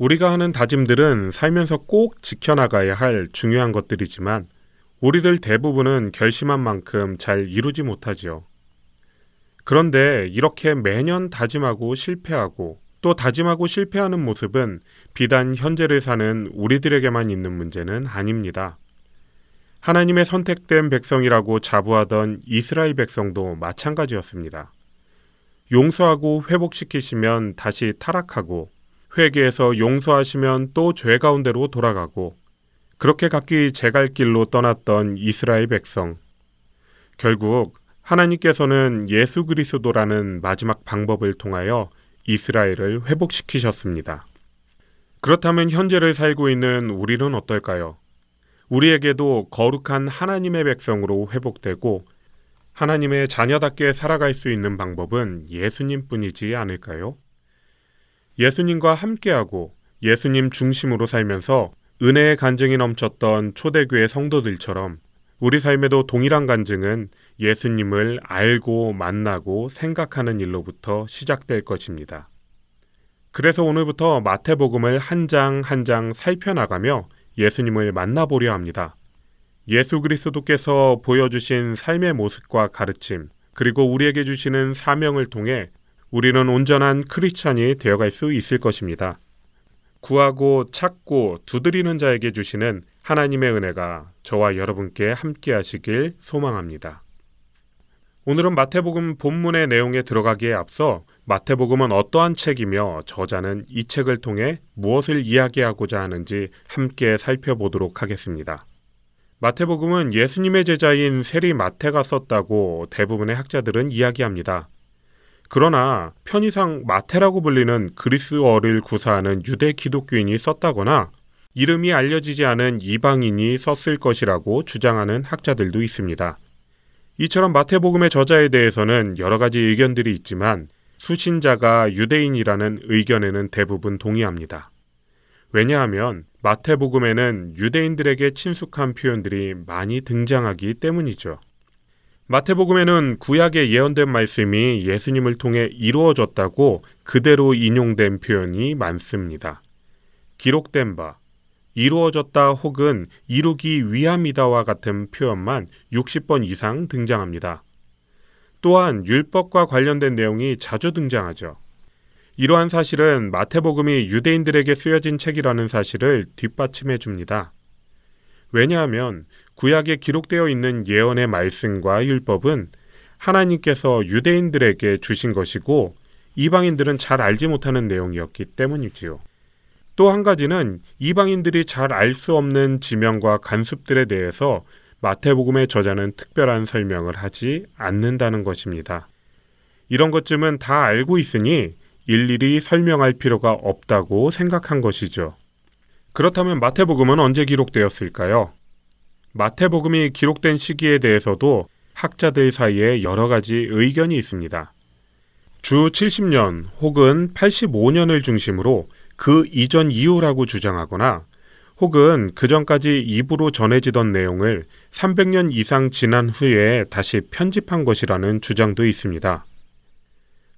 우리가 하는 다짐들은 살면서 꼭 지켜나가야 할 중요한 것들이지만 우리들 대부분은 결심한 만큼 잘 이루지 못하지요. 그런데 이렇게 매년 다짐하고 실패하고 또 다짐하고 실패하는 모습은 비단 현재를 사는 우리들에게만 있는 문제는 아닙니다. 하나님의 선택된 백성이라고 자부하던 이스라엘 백성도 마찬가지였습니다. 용서하고 회복시키시면 다시 타락하고 회개해서 용서하시면 또 죄 가운데로 돌아가고 그렇게 각기 제 갈 길로 떠났던 이스라엘 백성. 결국 하나님께서는 예수 그리스도라는 마지막 방법을 통하여 이스라엘을 회복시키셨습니다. 그렇다면 현재를 살고 있는 우리는 어떨까요? 우리에게도 거룩한 하나님의 백성으로 회복되고 하나님의 자녀답게 살아갈 수 있는 방법은 예수님뿐이지 않을까요? 예수님과 함께하고 예수님 중심으로 살면서 은혜의 간증이 넘쳤던 초대교회 성도들처럼 우리 삶에도 동일한 간증은 예수님을 알고 만나고 생각하는 일로부터 시작될 것입니다. 그래서 오늘부터 마태복음을 한 장 한 장 살펴나가며 예수님을 만나보려 합니다. 예수 그리스도께서 보여주신 삶의 모습과 가르침, 그리고 우리에게 주시는 사명을 통해 우리는 온전한 크리스찬이 되어갈 수 있을 것입니다. 구하고 찾고 두드리는 자에게 주시는 하나님의 은혜가 저와 여러분께 함께 하시길 소망합니다. 오늘은 마태복음 본문의 내용에 들어가기에 앞서 마태복음은 어떠한 책이며 저자는 이 책을 통해 무엇을 이야기하고자 하는지 함께 살펴보도록 하겠습니다. 마태복음은 예수님의 제자인 세리 마태가 썼다고 대부분의 학자들은 이야기합니다. 그러나 편의상 마태라고 불리는 그리스어를 구사하는 유대 기독교인이 썼다거나 이름이 알려지지 않은 이방인이 썼을 것이라고 주장하는 학자들도 있습니다. 이처럼 마태복음의 저자에 대해서는 여러 가지 의견들이 있지만 수신자가 유대인이라는 의견에는 대부분 동의합니다. 왜냐하면 마태복음에는 유대인들에게 친숙한 표현들이 많이 등장하기 때문이죠. 마태복음에는 구약에 예언된 말씀이 예수님을 통해 이루어졌다고 그대로 인용된 표현이 많습니다. 기록된 바, 이루어졌다 혹은 이루기 위함이다와 같은 표현만 60번 이상 등장합니다. 또한 율법과 관련된 내용이 자주 등장하죠. 이러한 사실은 마태복음이 유대인들에게 쓰여진 책이라는 사실을 뒷받침해 줍니다. 왜냐하면 구약에 기록되어 있는 예언의 말씀과 율법은 하나님께서 유대인들에게 주신 것이고 이방인들은 잘 알지 못하는 내용이었기 때문이지요. 또 한 가지는 이방인들이 잘 알 수 없는 지명과 간습들에 대해서 마태복음의 저자는 특별한 설명을 하지 않는다는 것입니다. 이런 것쯤은 다 알고 있으니 일일이 설명할 필요가 없다고 생각한 것이죠. 그렇다면 마태복음은 언제 기록되었을까요? 마태복음이 기록된 시기에 대해서도 학자들 사이에 여러 가지 의견이 있습니다. 주 70년 혹은 85년을 중심으로 그 이전 이후라고 주장하거나 혹은 그 전까지 입으로 전해지던 내용을 300년 이상 지난 후에 다시 편집한 것이라는 주장도 있습니다.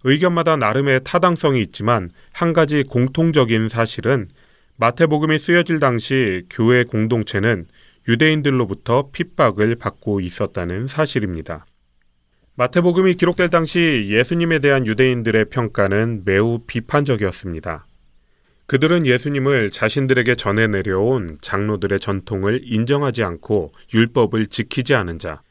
의견마다 나름의 타당성이 있지만 한 가지 공통적인 사실은 마태복음이 쓰여질 당시 교회 공동체는 유대인들로부터 핍박을 받고 있었다는 사실입니다. 마태복음이 기록될 당시 예수님에 대한 유대인들의 평가는 매우 비판적이었습니다. 그들은 예수님을 자신들에게 전해 내려온 장로들의 전통을 인정하지 않고 율법을 지키지 않은 자,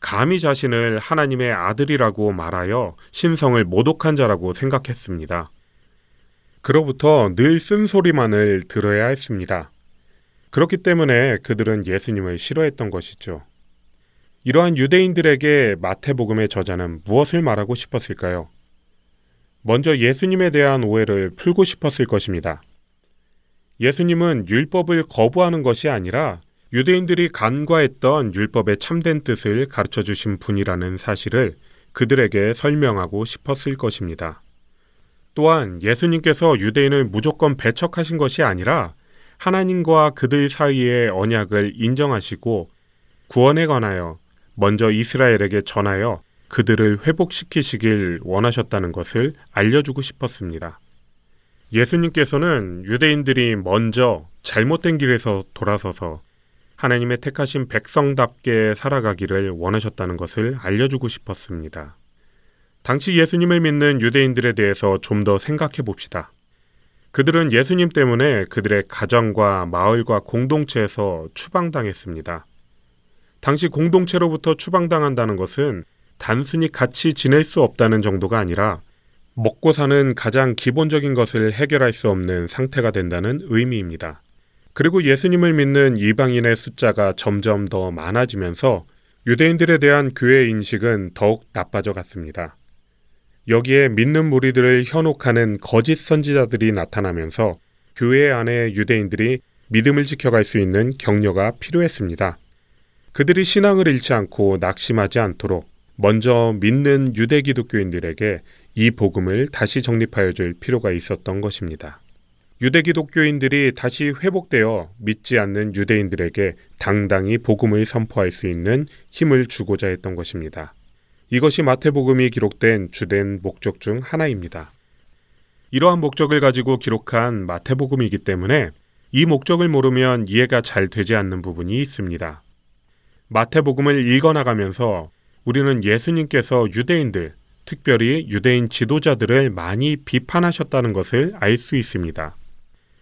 감히 자신을 하나님의 아들이라고 말하여 신성을 모독한 자라고 생각했습니다. 그로부터 늘 쓴소리만을 들어야 했습니다. 그렇기 때문에 그들은 예수님을 싫어했던 것이죠. 이러한 유대인들에게 마태복음의 저자는 무엇을 말하고 싶었을까요? 먼저 예수님에 대한 오해를 풀고 싶었을 것입니다. 예수님은 율법을 거부하는 것이 아니라 유대인들이 간과했던 율법의 참된 뜻을 가르쳐 주신 분이라는 사실을 그들에게 설명하고 싶었을 것입니다. 또한 예수님께서 유대인을 무조건 배척하신 것이 아니라 하나님과 그들 사이의 언약을 인정하시고 구원에 관하여 먼저 이스라엘에게 전하여 그들을 회복시키시길 원하셨다는 것을 알려주고 싶었습니다. 예수님께서는 유대인들이 먼저 잘못된 길에서 돌아서서 하나님의 택하신 백성답게 살아가기를 원하셨다는 것을 알려주고 싶었습니다. 당시 예수님을 믿는 유대인들에 대해서 좀 더 생각해 봅시다. 그들은 예수님 때문에 그들의 가정과 마을과 공동체에서 추방당했습니다. 당시 공동체로부터 추방당한다는 것은 단순히 같이 지낼 수 없다는 정도가 아니라 먹고 사는 가장 기본적인 것을 해결할 수 없는 상태가 된다는 의미입니다. 그리고 예수님을 믿는 이방인의 숫자가 점점 더 많아지면서 유대인들에 대한 교회의 인식은 더욱 나빠져 갔습니다. 여기에 믿는 무리들을 현혹하는 거짓 선지자들이 나타나면서 교회 안에 유대인들이 믿음을 지켜갈 수 있는 격려가 필요했습니다. 그들이 신앙을 잃지 않고 낙심하지 않도록 먼저 믿는 유대 기독교인들에게 이 복음을 다시 정립하여 줄 필요가 있었던 것입니다. 유대 기독교인들이 다시 회복되어 믿지 않는 유대인들에게 당당히 복음을 선포할 수 있는 힘을 주고자 했던 것입니다. 이것이 마태복음이 기록된 주된 목적 중 하나입니다. 이러한 목적을 가지고 기록한 마태복음이기 때문에 이 목적을 모르면 이해가 잘 되지 않는 부분이 있습니다. 마태복음을 읽어나가면서 우리는 예수님께서 유대인들, 특별히 유대인 지도자들을 많이 비판하셨다는 것을 알 수 있습니다.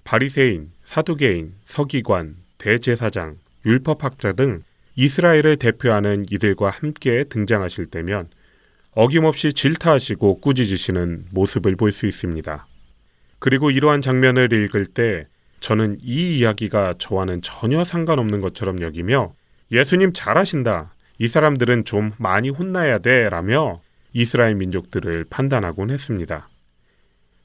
바리새인, 사두개인, 서기관, 대제사장, 율법학자 등 이스라엘을 대표하는 이들과 함께 등장하실 때면 어김없이 질타하시고 꾸짖으시는 모습을 볼 수 있습니다. 그리고 이러한 장면을 읽을 때 저는 이 이야기가 저와는 전혀 상관없는 것처럼 여기며 예수님 잘하신다, 이 사람들은 좀 많이 혼나야 돼 라며 이스라엘 민족들을 판단하곤 했습니다.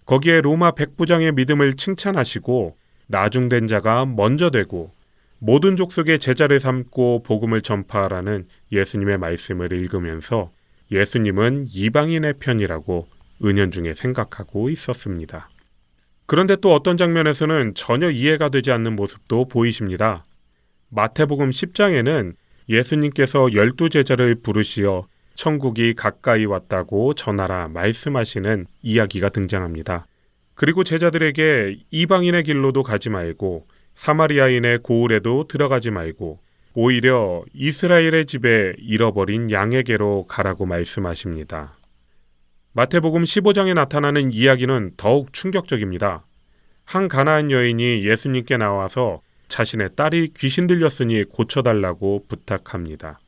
거기에 로마 백부장의 믿음을 칭찬하시고 나중된 자가 먼저 되고 모든 족속의 제자를 삼고 복음을 전파하라는 예수님의 말씀을 읽으면서 예수님은 이방인의 편이라고 은연중에 생각하고 있었습니다. 그런데 또 어떤 장면에서는 전혀 이해가 되지 않는 모습도 보이십니다. 마태복음 10장에는 예수님께서 12제자를 부르시어 천국이 가까이 왔다고 전하라 말씀하시는 이야기가 등장합니다. 그리고 제자들에게 이방인의 길로도 가지 말고 사마리아인의 고을에도 들어가지 말고 오히려 이스라엘의 집에 잃어버린 양에게로 가라고 말씀하십니다. 마태복음 15장에 나타나는 이야기는 더욱 충격적입니다. 한 가나안 여인이 예수님께 나와서 자신의 딸이 귀신 들렸으니 고쳐달라고 부탁합니다.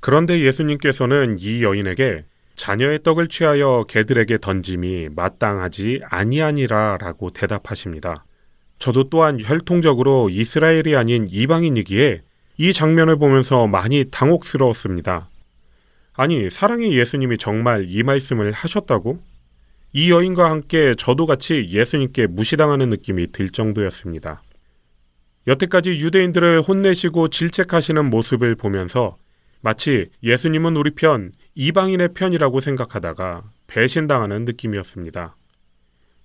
그런데 예수님께서는 이 여인에게 자녀의 떡을 취하여 개들에게 던짐이 마땅하지 아니하니라 라고 대답하십니다. 저도 또한 혈통적으로 이스라엘이 아닌 이방인이기에 이 장면을 보면서 많이 당혹스러웠습니다. 아니, 사랑의 예수님이 정말 이 말씀을 하셨다고? 이 여인과 함께 저도 같이 예수님께 무시당하는 느낌이 들 정도였습니다. 여태까지 유대인들을 혼내시고 질책하시는 모습을 보면서 마치 예수님은 우리 편, 이방인의 편이라고 생각하다가 배신당하는 느낌이었습니다.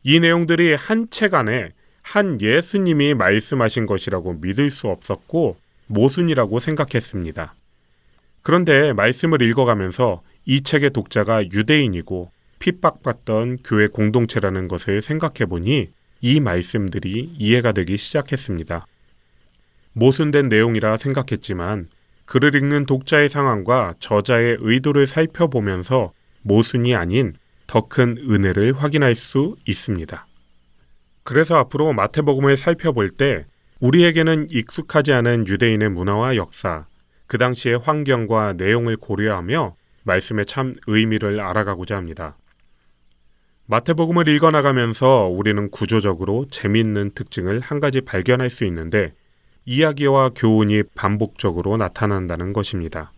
이 내용들이 한 책 안에 한 예수님이 말씀하신 것이라고 믿을 수 없었고 모순이라고 생각했습니다. 그런데 말씀을 읽어가면서 이 책의 독자가 유대인이고 핍박받던 교회 공동체라는 것을 생각해보니 이 말씀들이 이해가 되기 시작했습니다. 모순된 내용이라 생각했지만 글을 읽는 독자의 상황과 저자의 의도를 살펴보면서 모순이 아닌 더 큰 은혜를 확인할 수 있습니다. 그래서 앞으로 마태복음을 살펴볼 때 우리에게는 익숙하지 않은 유대인의 문화와 역사, 그 당시의 환경과 내용을 고려하며 말씀의 참 의미를 알아가고자 합니다. 마태복음을 읽어나가면서 우리는 구조적으로 재미있는 특징을 한 가지 발견할 수 있는데 이야기와 교훈이 반복적으로 나타난다는 것입니다.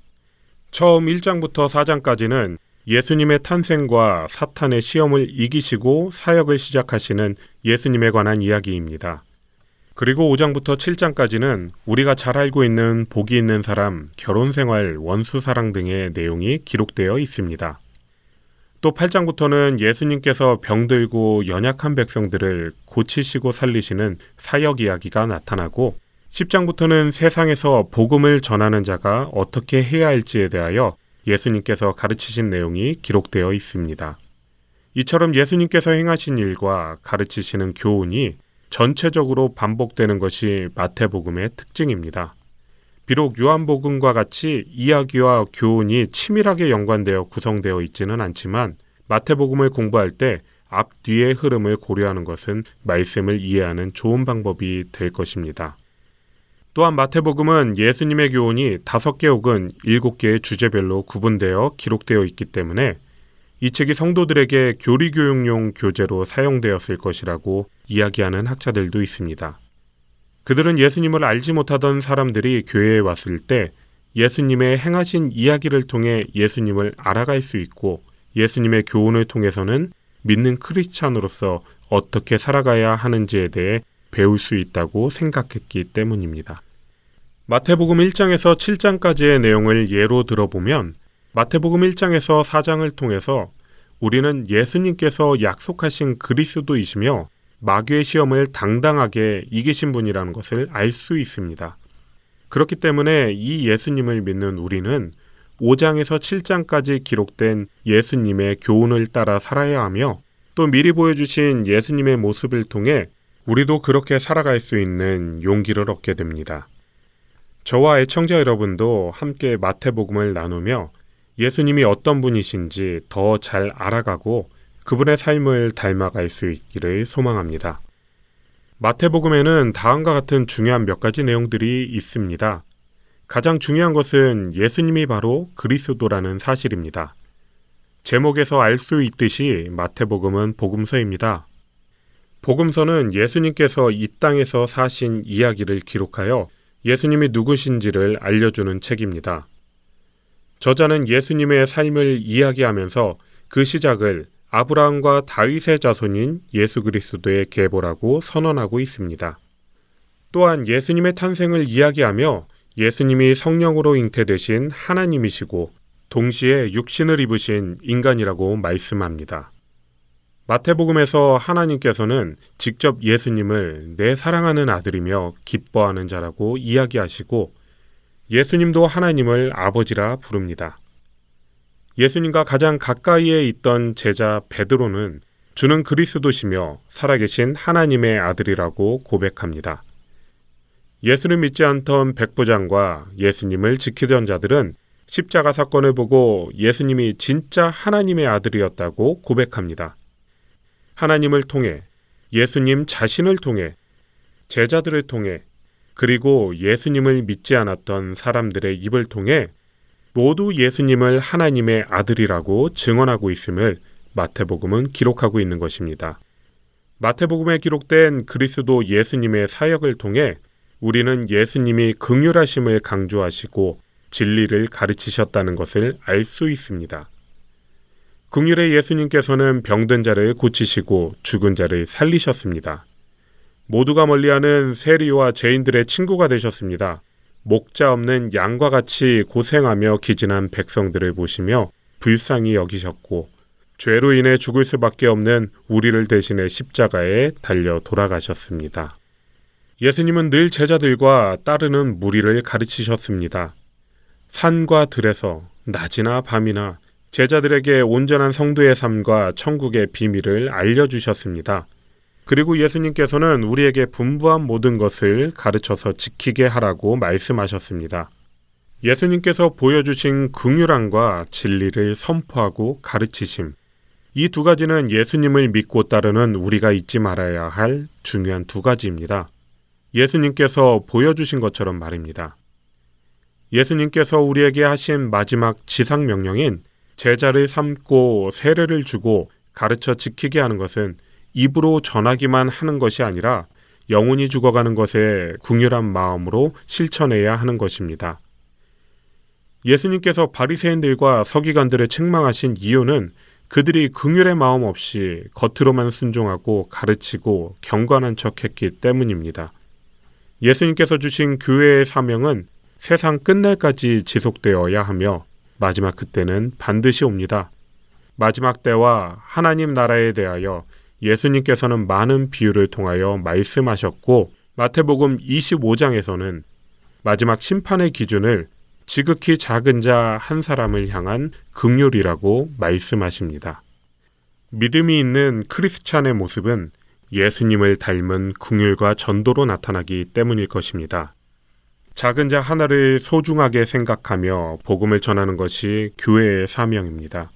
처음 1장부터 4장까지는 예수님의 탄생과 사탄의 시험을 이기시고 사역을 시작하시는 예수님에 관한 이야기입니다. 그리고 5장부터 7장까지는 우리가 잘 알고 있는 복이 있는 사람, 결혼생활, 원수사랑 등의 내용이 기록되어 있습니다. 또 8장부터는 예수님께서 병들고 연약한 백성들을 고치시고 살리시는 사역 이야기가 나타나고 10장부터는 세상에서 복음을 전하는 자가 어떻게 해야 할지에 대하여 예수님께서 가르치신 내용이 기록되어 있습니다. 이처럼 예수님께서 행하신 일과 가르치시는 교훈이 전체적으로 반복되는 것이 마태복음의 특징입니다. 비록 요한복음과 같이 이야기와 교훈이 치밀하게 연관되어 구성되어 있지는 않지만 마태복음을 공부할 때 앞뒤의 흐름을 고려하는 것은 말씀을 이해하는 좋은 방법이 될 것입니다. 또한 마태복음은 예수님의 교훈이 5개 혹은 7개의 주제별로 구분되어 기록되어 있기 때문에 이 책이 성도들에게 교리교육용 교재로 사용되었을 것이라고 이야기하는 학자들도 있습니다. 그들은 예수님을 알지 못하던 사람들이 교회에 왔을 때 예수님의 행하신 이야기를 통해 예수님을 알아갈 수 있고 예수님의 교훈을 통해서는 믿는 크리스찬으로서 어떻게 살아가야 하는지에 대해 배울 수 있다고 생각했기 때문입니다. 마태복음 1장에서 7장까지의 내용을 예로 들어보면 마태복음 1장에서 4장을 통해서 우리는 예수님께서 약속하신 그리스도이시며 마귀의 시험을 당당하게 이기신 분이라는 것을 알 수 있습니다. 그렇기 때문에 이 예수님을 믿는 우리는 5장에서 7장까지 기록된 예수님의 교훈을 따라 살아야 하며 또 미리 보여주신 예수님의 모습을 통해 우리도 그렇게 살아갈 수 있는 용기를 얻게 됩니다. 저와 애청자 여러분도 함께 마태복음을 나누며 예수님이 어떤 분이신지 더 잘 알아가고 그분의 삶을 닮아갈 수 있기를 소망합니다. 마태복음에는 다음과 같은 중요한 몇 가지 내용들이 있습니다. 가장 중요한 것은 예수님이 바로 그리스도라는 사실입니다. 제목에서 알 수 있듯이 마태복음은 복음서입니다. 복음서는 예수님께서 이 땅에서 사신 이야기를 기록하여 예수님이 누구신지를 알려주는 책입니다. 저자는 예수님의 삶을 이야기하면서 그 시작을 아브라함과 다윗의 자손인 예수 그리스도의 계보라고 선언하고 있습니다. 또한 예수님의 탄생을 이야기하며 예수님이 성령으로 잉태되신 하나님이시고 동시에 육신을 입으신 인간이라고 말씀합니다. 마태복음에서 하나님께서는 직접 예수님을 내 사랑하는 아들이며 기뻐하는 자라고 이야기하시고 예수님도 하나님을 아버지라 부릅니다. 예수님과 가장 가까이에 있던 제자 베드로는 주는 그리스도시며 살아계신 하나님의 아들이라고 고백합니다. 예수를 믿지 않던 백부장과 예수님을 지키던 자들은 십자가 사건을 보고 예수님이 진짜 하나님의 아들이었다고 고백합니다. 하나님을 통해, 예수님 자신을 통해, 제자들을 통해, 그리고 예수님을 믿지 않았던 사람들의 입을 통해 모두 예수님을 하나님의 아들이라고 증언하고 있음을 마태복음은 기록하고 있는 것입니다. 마태복음에 기록된 그리스도 예수님의 사역을 통해 우리는 예수님이 긍휼하심을 강조하시고 진리를 가르치셨다는 것을 알 수 있습니다. 긍휼의 예수님께서는 병든 자를 고치시고 죽은 자를 살리셨습니다. 모두가 멀리하는 세리와 죄인들의 친구가 되셨습니다. 목자 없는 양과 같이 고생하며 기진한 백성들을 보시며 불쌍히 여기셨고 죄로 인해 죽을 수밖에 없는 우리를 대신해 십자가에 달려 돌아가셨습니다. 예수님은 늘 제자들과 따르는 무리를 가르치셨습니다. 산과 들에서 낮이나 밤이나 제자들에게 온전한 성도의 삶과 천국의 비밀을 알려주셨습니다. 그리고 예수님께서는 우리에게 분부한 모든 것을 가르쳐서 지키게 하라고 말씀하셨습니다. 예수님께서 보여주신 긍휼함과 진리를 선포하고 가르치심, 이 두 가지는 예수님을 믿고 따르는 우리가 잊지 말아야 할 중요한 두 가지입니다. 예수님께서 보여주신 것처럼 말입니다. 예수님께서 우리에게 하신 마지막 지상명령인 제자를 삼고 세례를 주고 가르쳐 지키게 하는 것은 입으로 전하기만 하는 것이 아니라 영혼이 죽어가는 것에 긍휼한 마음으로 실천해야 하는 것입니다. 예수님께서 바리새인들과 서기관들을 책망하신 이유는 그들이 긍휼의 마음 없이 겉으로만 순종하고 가르치고 경건한 척했기 때문입니다. 예수님께서 주신 교회의 사명은 세상 끝날까지 지속되어야 하며 마지막 그때는 반드시 옵니다. 마지막 때와 하나님 나라에 대하여 예수님께서는 많은 비유를 통하여 말씀하셨고 마태복음 25장에서는 마지막 심판의 기준을 지극히 작은 자 한 사람을 향한 긍휼이라고 말씀하십니다. 믿음이 있는 크리스찬의 모습은 예수님을 닮은 긍휼과 전도로 나타나기 때문일 것입니다. 작은 자 하나를 소중하게 생각하며 복음을 전하는 것이 교회의 사명입니다.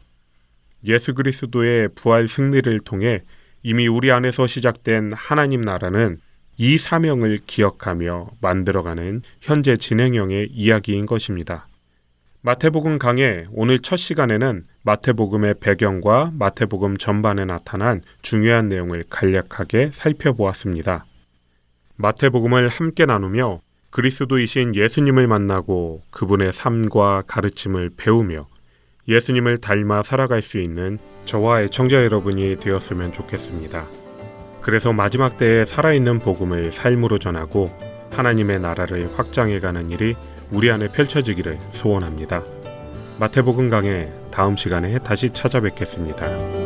예수 그리스도의 부활 승리를 통해 이미 우리 안에서 시작된 하나님 나라는 이 사명을 기억하며 만들어가는 현재 진행형의 이야기인 것입니다. 마태복음 강의 오늘 첫 시간에는 마태복음의 배경과 마태복음 전반에 나타난 중요한 내용을 간략하게 살펴보았습니다. 마태복음을 함께 나누며 그리스도이신 예수님을 만나고 그분의 삶과 가르침을 배우며 예수님을 닮아 살아갈 수 있는 저와 애청자 여러분이 되었으면 좋겠습니다. 그래서 마지막 때에 살아있는 복음을 삶으로 전하고 하나님의 나라를 확장해가는 일이 우리 안에 펼쳐지기를 소원합니다. 마태복음 강의 다음 시간에 다시 찾아뵙겠습니다.